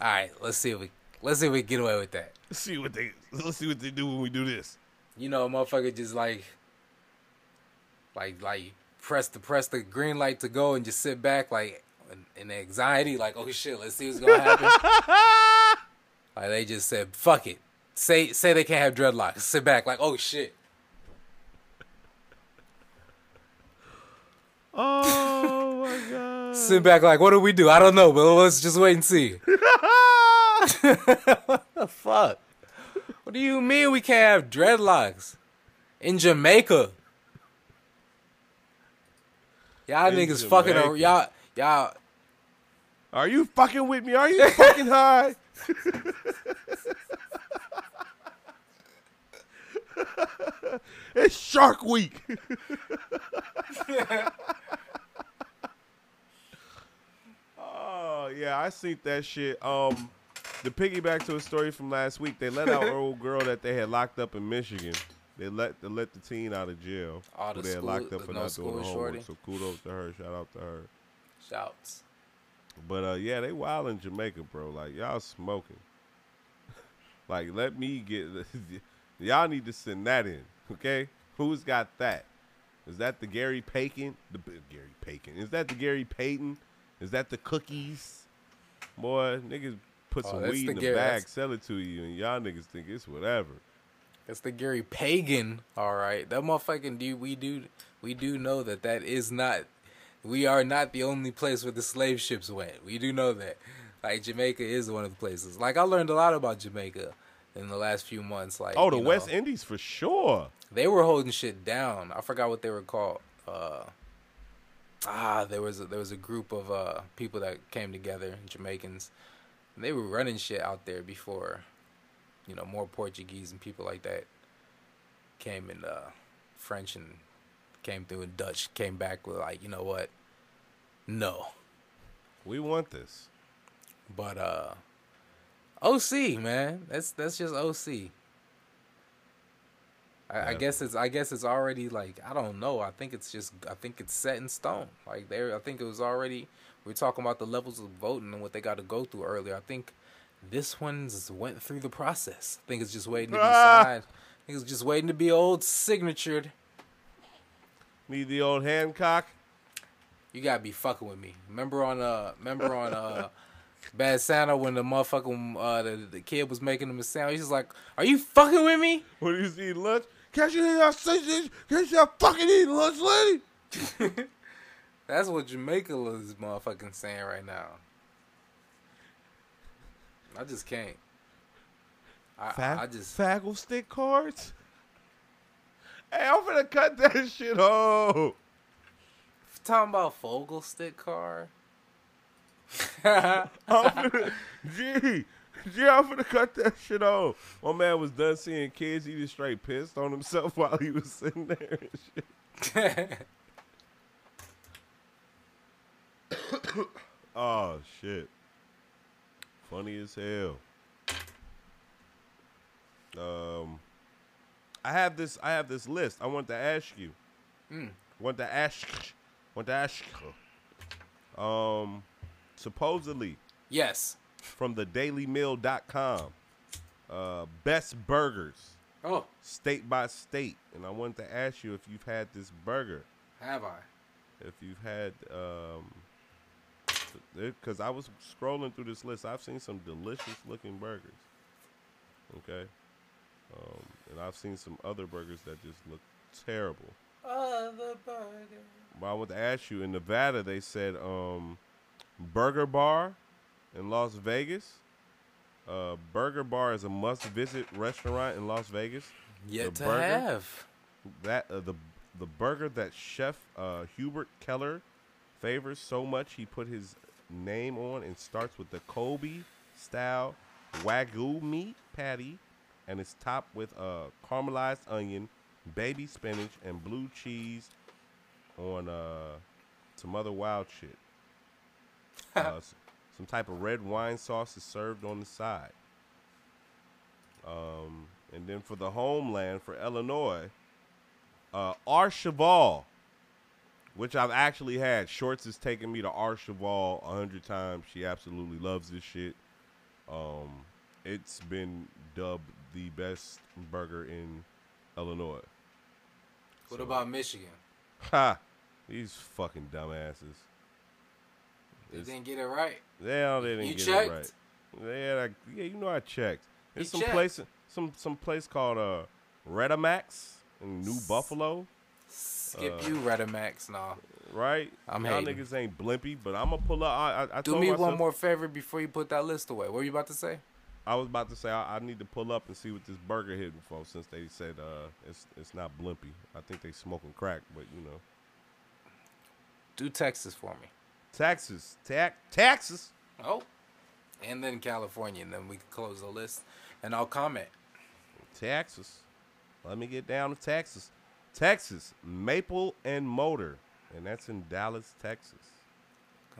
all right, let's see if we, let's see if we get away with that. Let's see what they, let's see what they do when we do this. You know, motherfucker just like, like, like press the press the green light to go and just sit back like in, in anxiety, like, oh shit, let's see what's gonna happen. Like they just said, fuck it, say say they can't have dreadlocks. Sit back, like, oh shit. Oh my God. Sit back like, what do we do? I don't know, but let's just wait and see. What the fuck? What do you mean we can't have dreadlocks in Jamaica? Y'all in niggas Jamaica. fucking ar- y'all y'all. Are you fucking with me? Are you fucking high? It's Shark Week. Yeah. Oh yeah, I seen that shit. Um, the piggyback to a story from last week, they let out an old girl that they had locked up in Michigan. They let they let the teen out of jail. Oh, the they school, had locked up for no not doing homework. So kudos to her. Shout out to her. Shouts. But uh, yeah, they wild in Jamaica, bro. Like y'all smoking. Like let me get. Y'all need to send that in, okay? Who's got that? Is that the Gary Payton? The Gary Payton. Is that the Gary Payton? Is that the cookies? Boy, niggas put oh, some weed the in the Gary, bag, that's... sell it to you, and y'all niggas think it's whatever. That's the Gary Pagan, all right. That motherfucking dude. We do, we do know that that is not. We are not the only place where the slave ships went. We do know that. Like Jamaica is one of the places. Like I learned a lot about Jamaica in the last few months. Like oh, the you know, West Indies for sure. They were holding shit down. I forgot what they were called. Uh, ah, there was a, there was a group of uh, people that came together, Jamaicans. And they were running shit out there before, you know, more Portuguese and people like that came in. Uh, French and came through, and Dutch came back with like, you know what? No, we want this. But uh, O C, man, that's that's just O C. I, I guess it's I guess it's already like I don't know. I think it's just I think it's set in stone. Like there, I think it was already. We were talking about the levels of voting and what they got to go through earlier. I think this one's went through the process. I think it's just waiting to be signed. I think it's just waiting to be old signatured. Need the old Hancock. You gotta be fucking with me. Remember on uh, remember on uh. Bad Santa when the motherfucking uh, the, the kid was making him a sandwich. He's like, "Are you fucking with me?" When he's eating lunch, can't you eat our sausage? Can't you fucking eat lunch, lady? That's what Jamaica is motherfucking saying right now. I just can't. I, Fag- I just faggle stick cards. Hey, I'm gonna cut that shit off. Talking about Fogel stick card. I'm finna, gee, gee, I'm finna cut that shit off. My man was done seeing kids. He was straight pissed on himself while he was sitting there and shit. Oh shit! Funny as hell. Um, I have this. I have this list. I want to ask you. Mm. Want to ask? Want to ask? Um. Supposedly, yes, from the daily meal dot com, uh, best burgers, oh, state by state. And I wanted to ask you if you've had this burger. Have I? If you've had, um, because I was scrolling through this list, I've seen some delicious looking burgers, okay? Um, and I've seen some other burgers that just look terrible. Other burgers. But I want to ask you, in Nevada, they said, um, Burger Bar in Las Vegas. Uh, Burger Bar is a must-visit restaurant in Las Vegas. Yet to have that uh, the the burger that Chef uh, Hubert Keller favors so much he put his name on, and starts with the Kobe style Wagyu meat patty, and it's topped with uh, caramelized onion, baby spinach, and blue cheese on uh, some other wild shit. Uh, some type of red wine sauce is served on the side. Um, and then for the homeland, for Illinois, uh, Archival, which I've actually had. Shorts has taken me to Archival a hundred times. She absolutely loves this shit. Um, it's been dubbed the best burger in Illinois. What so, about Michigan? Ha! These fucking dumbasses. They didn't get it right. Yeah, they didn't you get checked? it right. Yeah, I, yeah, you know I checked. There's you some checked. place, some some place called uh, Redimax in New S- Buffalo. Skip uh, you, Redimax, nah. Right? I'm Y'all hating. Niggas ain't blimpy, but I'm going to pull up. I, I, I Do told me myself, one more favor before you put that list away. What were you about to say? I was about to say I, I need to pull up and see what this burger hitting for, since they said uh, it's it's not blimpy. I think they smoking crack, but you know. Do Texas for me. Texas. Ta- Texas. Oh. And then California, and then we can close the list, and I'll comment. Texas. Let me get down to Texas. Texas, Maple and Motor, and that's in Dallas, Texas.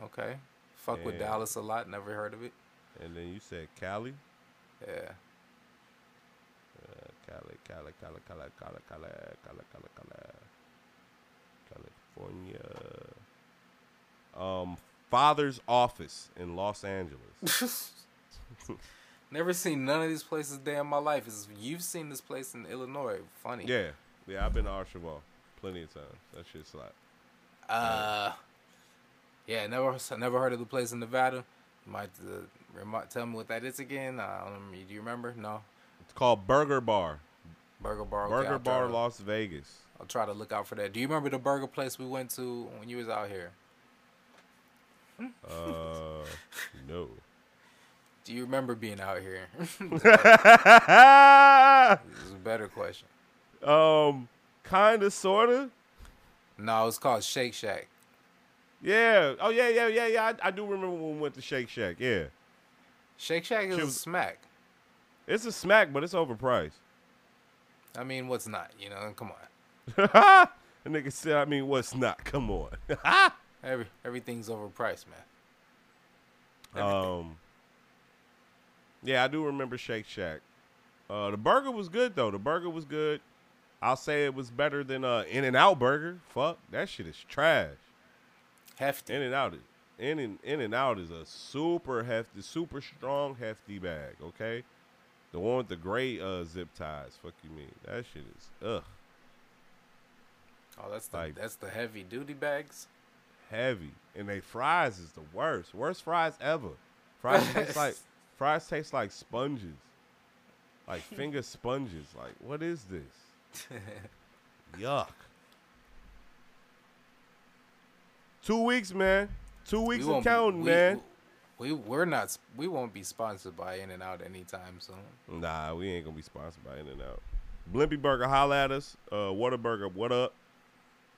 Okay. Fuck and with Dallas a lot. Never heard of it. And then you said Cali. Yeah. Uh, Cali, Cali, Cali, Cali, Cali, Cali, Cali, Cali, Cali, California. Um, Father's Office in Los Angeles. Never seen none of these places day in my life. It's, you've seen this place in Illinois. Funny. Yeah. Yeah, I've been to Archibald plenty of times. That shit slapped. Uh, yeah, never never heard of the place in Nevada. Might uh, remind, tell me what that is again. I don't remember. Do you remember? No. It's called Burger Bar. Burger Bar. Okay, Burger Bar, to, Las Vegas. I'll try to look out for that. Do you remember the burger place we went to when you was out here? Uh, no. Do you remember being out here? This is a better question. Um, kinda, sorta. No, it's called Shake Shack. Yeah. Oh yeah, yeah, yeah, yeah. I, I do remember when we went to Shake Shack. Yeah. Shake Shack is she a was, smack. It's a smack, but it's overpriced. I mean, what's not? You know, come on. A nigga said, I mean, what's not? Come on. Every everything's overpriced, man. Everything. Um. Yeah, I do remember Shake Shack. Uh, the burger was good though. The burger was good. I'll say it was better than uh In-N-Out Burger. Fuck, that shit is trash. Hefty. In-N-Out is in and in and out is a super hefty, super strong hefty bag. Okay, the one with the gray uh zip ties. Fuck you mean that shit is ugh. Oh, that's the like, that's the heavy duty bags. Heavy, and they fries is the worst. Worst fries ever. Fries taste like fries taste like sponges. Like finger sponges. Like, what is this? Yuck. Two weeks, man. Two weeks and counting, we, man. We we're not. We won't be sponsored by In-N-Out anytime soon. Nah, we ain't gonna be sponsored by In-N-Out. Blimpy Burger, holla at us. Uh, Whataburger, what up?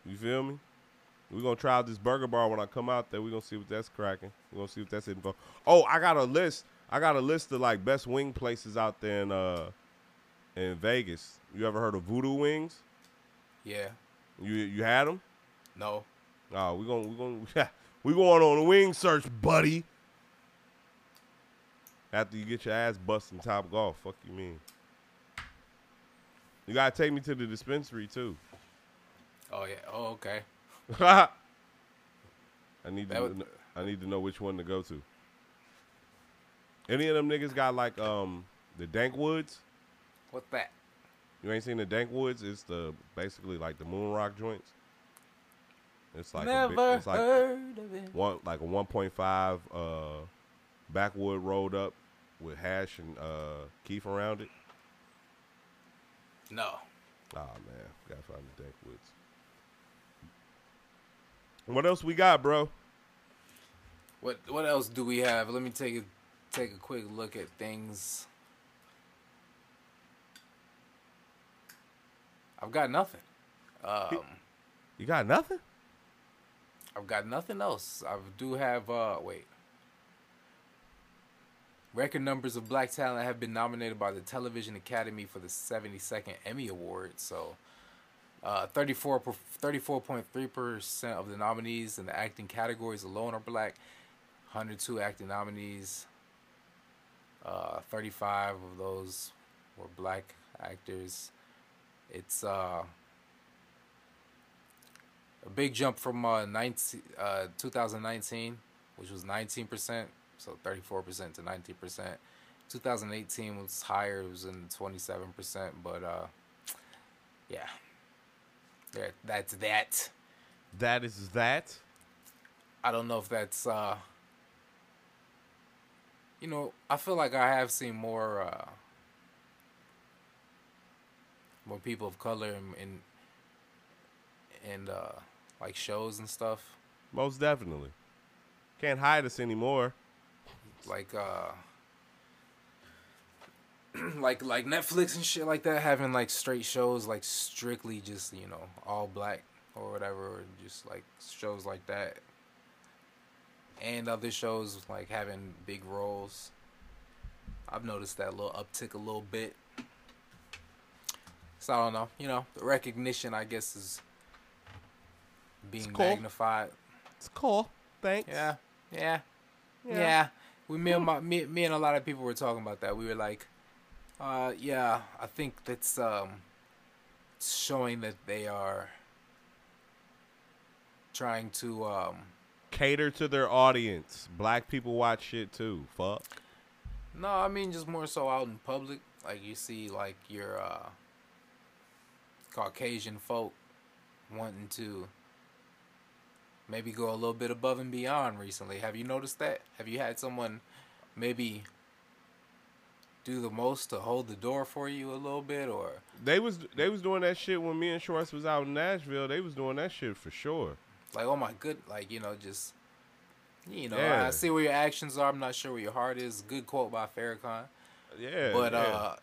You feel me? We're gonna try out this burger bar when I come out there. We're gonna see what that's cracking. We're gonna see what that's hitting for. Oh, I got a list. I got a list of like best wing places out there in uh in Vegas. You ever heard of Voodoo Wings? Yeah. You you had them? No. Oh, we going we going we going on a wing search, buddy. After you get your ass busting Top Golf, fuck you mean. You gotta take me to the dispensary too. Oh yeah. Oh okay. I need that to would... I need to know which one to go to. Any of them niggas got like um the Dank Woods? What's that? You ain't seen the Dank Woods? It's the basically like the moon rock joints. It's like never a big, it's like heard of it. One like a one point five uh backwood rolled up with hash and uh keef around it. No. Oh man, gotta find the Dank Woods. What else we got, bro? What what else do we have? Let me take it. Take a quick look at things. I've got nothing. Um, you got nothing? I've got nothing else. I do have, uh, wait. Record numbers of black talent have been nominated by the Television Academy for the seventy-second Emmy Award. So, uh, thirty-four point three percent of the nominees in the acting categories alone are black. one hundred two acting nominees. Uh, thirty-five of those were black actors. It's uh, a big jump from uh, nineteen, uh, two thousand nineteen, which was nineteen percent, so thirty-four percent to nineteen percent. two thousand eighteen was higher, it was in twenty-seven percent, but uh, yeah, there, that's that. That is that? I don't know if that's... Uh, You know, I feel like I have seen more uh, more people of color in, in and uh, like shows and stuff. Most definitely. Can't hide us anymore. Like uh, like like Netflix and shit like that, having like straight shows, like strictly just, you know, all black or whatever, or just like shows like that. And other shows like having big roles. I've noticed that little uptick a little bit. So I don't know, you know, the recognition I guess is being cool. magnified. It's cool. Thanks. Yeah. Yeah. Yeah. yeah. We me and my me, me and a lot of people were talking about that. We were like, uh, yeah, I think that's um showing that they are trying to um cater to their audience. Black people watch shit too. Fuck. No, I mean just more so out in public. Like you see like your uh Caucasian folk wanting to maybe go a little bit above and beyond recently. Have you noticed that? Have you had someone maybe do the most to hold the door for you a little bit, or they was they was doing that shit when me and Schwartz was out in Nashville. They was doing that shit for sure. Like, oh my good, like, you know, just, you know, yeah. I see where your actions are. I'm not sure where your heart is. Good quote by Farrakhan. Yeah, but yeah. uh,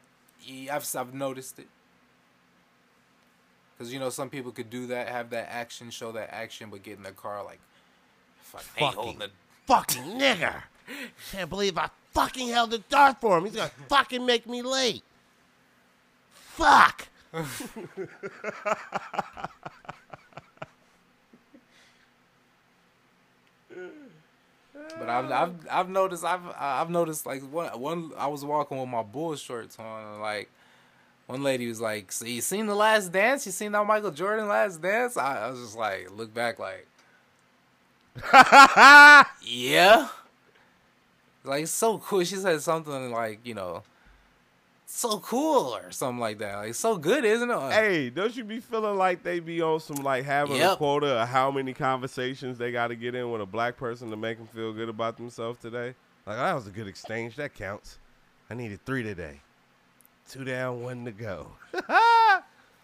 I've I've noticed it. Because, you know, some people could do that, have that action, show that action, but get in their car like, fuck, fucking, ain't holding the fucking nigger. Can't believe I fucking held the door for him. He's going to fucking make me late. Fuck. But I've, I've, I've noticed, I've, I've noticed, like, one, one, I was walking with my bull shorts on, and, like, one lady was like, so you seen The Last Dance? You seen that Michael Jordan Last Dance? I, I was just like, look back like, yeah. Like, so cool. She said something like, you know, so cool or something like that. Like, so good, isn't it? Hey, don't you be feeling like they be on some, like, having yep. a quota of how many conversations they got to get in with a black person to make them feel good about themselves today? Like, that was a good exchange. That counts. I needed three today. Two down, one to go.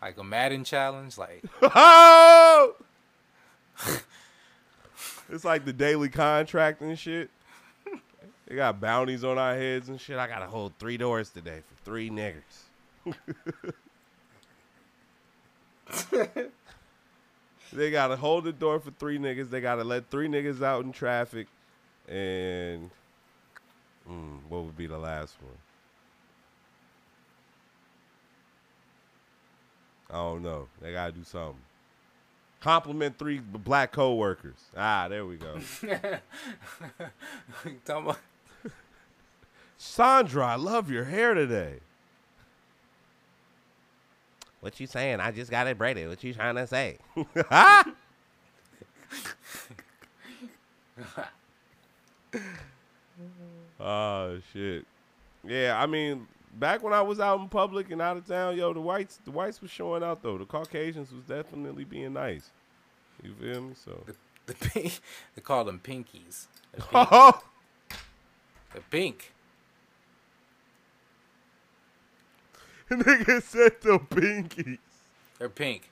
Like a Madden challenge, like. Oh! It's like the daily contract and shit. They got bounties on our heads and shit. I gotta hold three doors today for three niggas. They gotta hold the door for three niggas. They gotta let three niggas out in traffic. And mm, what would be the last one? I don't know. They got to do something. Compliment three black co-workers. Ah, there we go. Sandra, I love your hair today. What you saying? I just got it braided. What you trying to say? Oh, shit. Yeah, I mean... Back when I was out in public and out of town, yo, the whites, the whites was showing out though. The Caucasians was definitely being nice. You feel me? So the, the pink, they call them pinkies. The pink. Oh, the pink. Nigga said the pinkies. They're pink.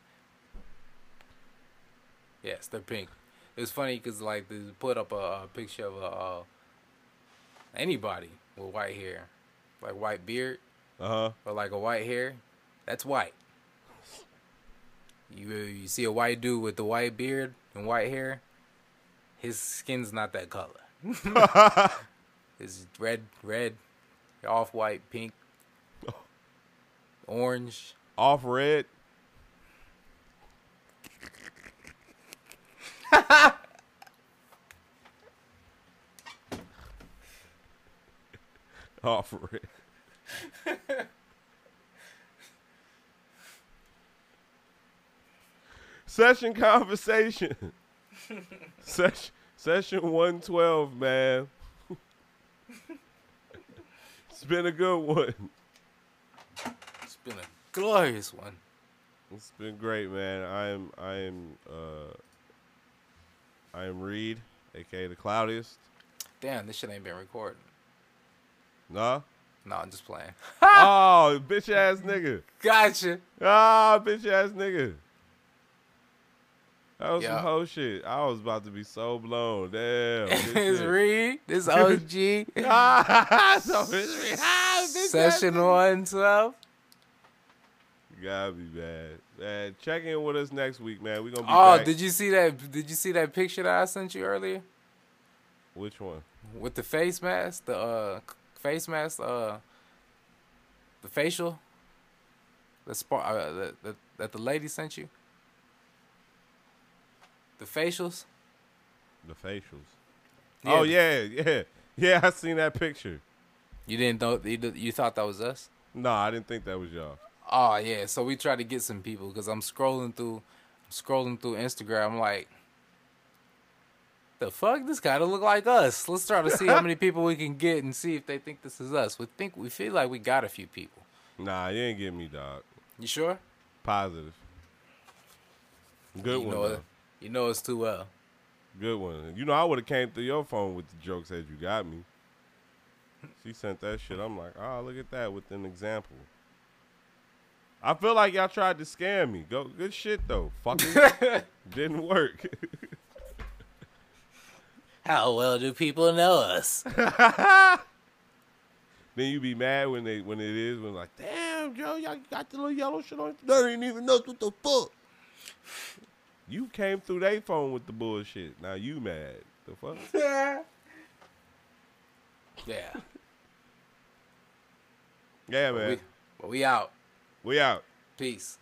Yes, they're pink. It was funny because like they put up a, a picture of a, uh, anybody with white hair. Like white beard, uh-huh, or like a white hair, that's white. You you see a white dude with the white beard and white hair, his skin's not that color. It's red, red, off white, pink, orange, off red. Offer it. Session conversation. Session session one twelve, man. It's been a good one. It's been a glorious one. It's been great, man. I am I am uh I am Reed, aka the Cloudiest. Damn, this shit ain't been recorded. No? No, I'm just playing. Oh, bitch ass nigga. Gotcha. Ah, oh, bitch ass nigga. That was yep. some whole shit. I was about to be so blown. Damn. It's Reed. This O G. Ah, so it's Reed. Ah, Session one twelve. You gotta be bad. Man, check in with us next week, man. We're gonna be Oh, back. did you see that did you see that picture that I sent you earlier? Which one? With the face mask, the uh face mask, uh the facial. The spark uh, the, the, that the lady sent you. The facials. The facials. Yeah. Oh yeah, yeah, yeah. I seen that picture. You didn't know? You thought that was us? No, I didn't think that was y'all. Oh yeah. So we tried to get some people because I'm scrolling through, I'm scrolling through Instagram. I'm like, the fuck? This kind of look like us. Let's try to see how many people we can get and see if they think this is us. We think we feel like we got a few people. Nah, you ain't get me, dog. You sure? Positive. Good you one. Know You know us too well. Good one. You know, I would have came through your phone with the jokes that you got me. She sent that shit. I'm like, oh, look at that with an example. I feel like y'all tried to scam me. Go, good shit, though. Fucking didn't work. How well do people know us? Then you be mad when they when it is. When like, damn, Joe, y'all got the little yellow shit on. They didn't even know what the fuck. You came through their phone with the bullshit. Now you mad. The fuck? Yeah. Yeah, yeah man. But we, but we out. We out. Peace.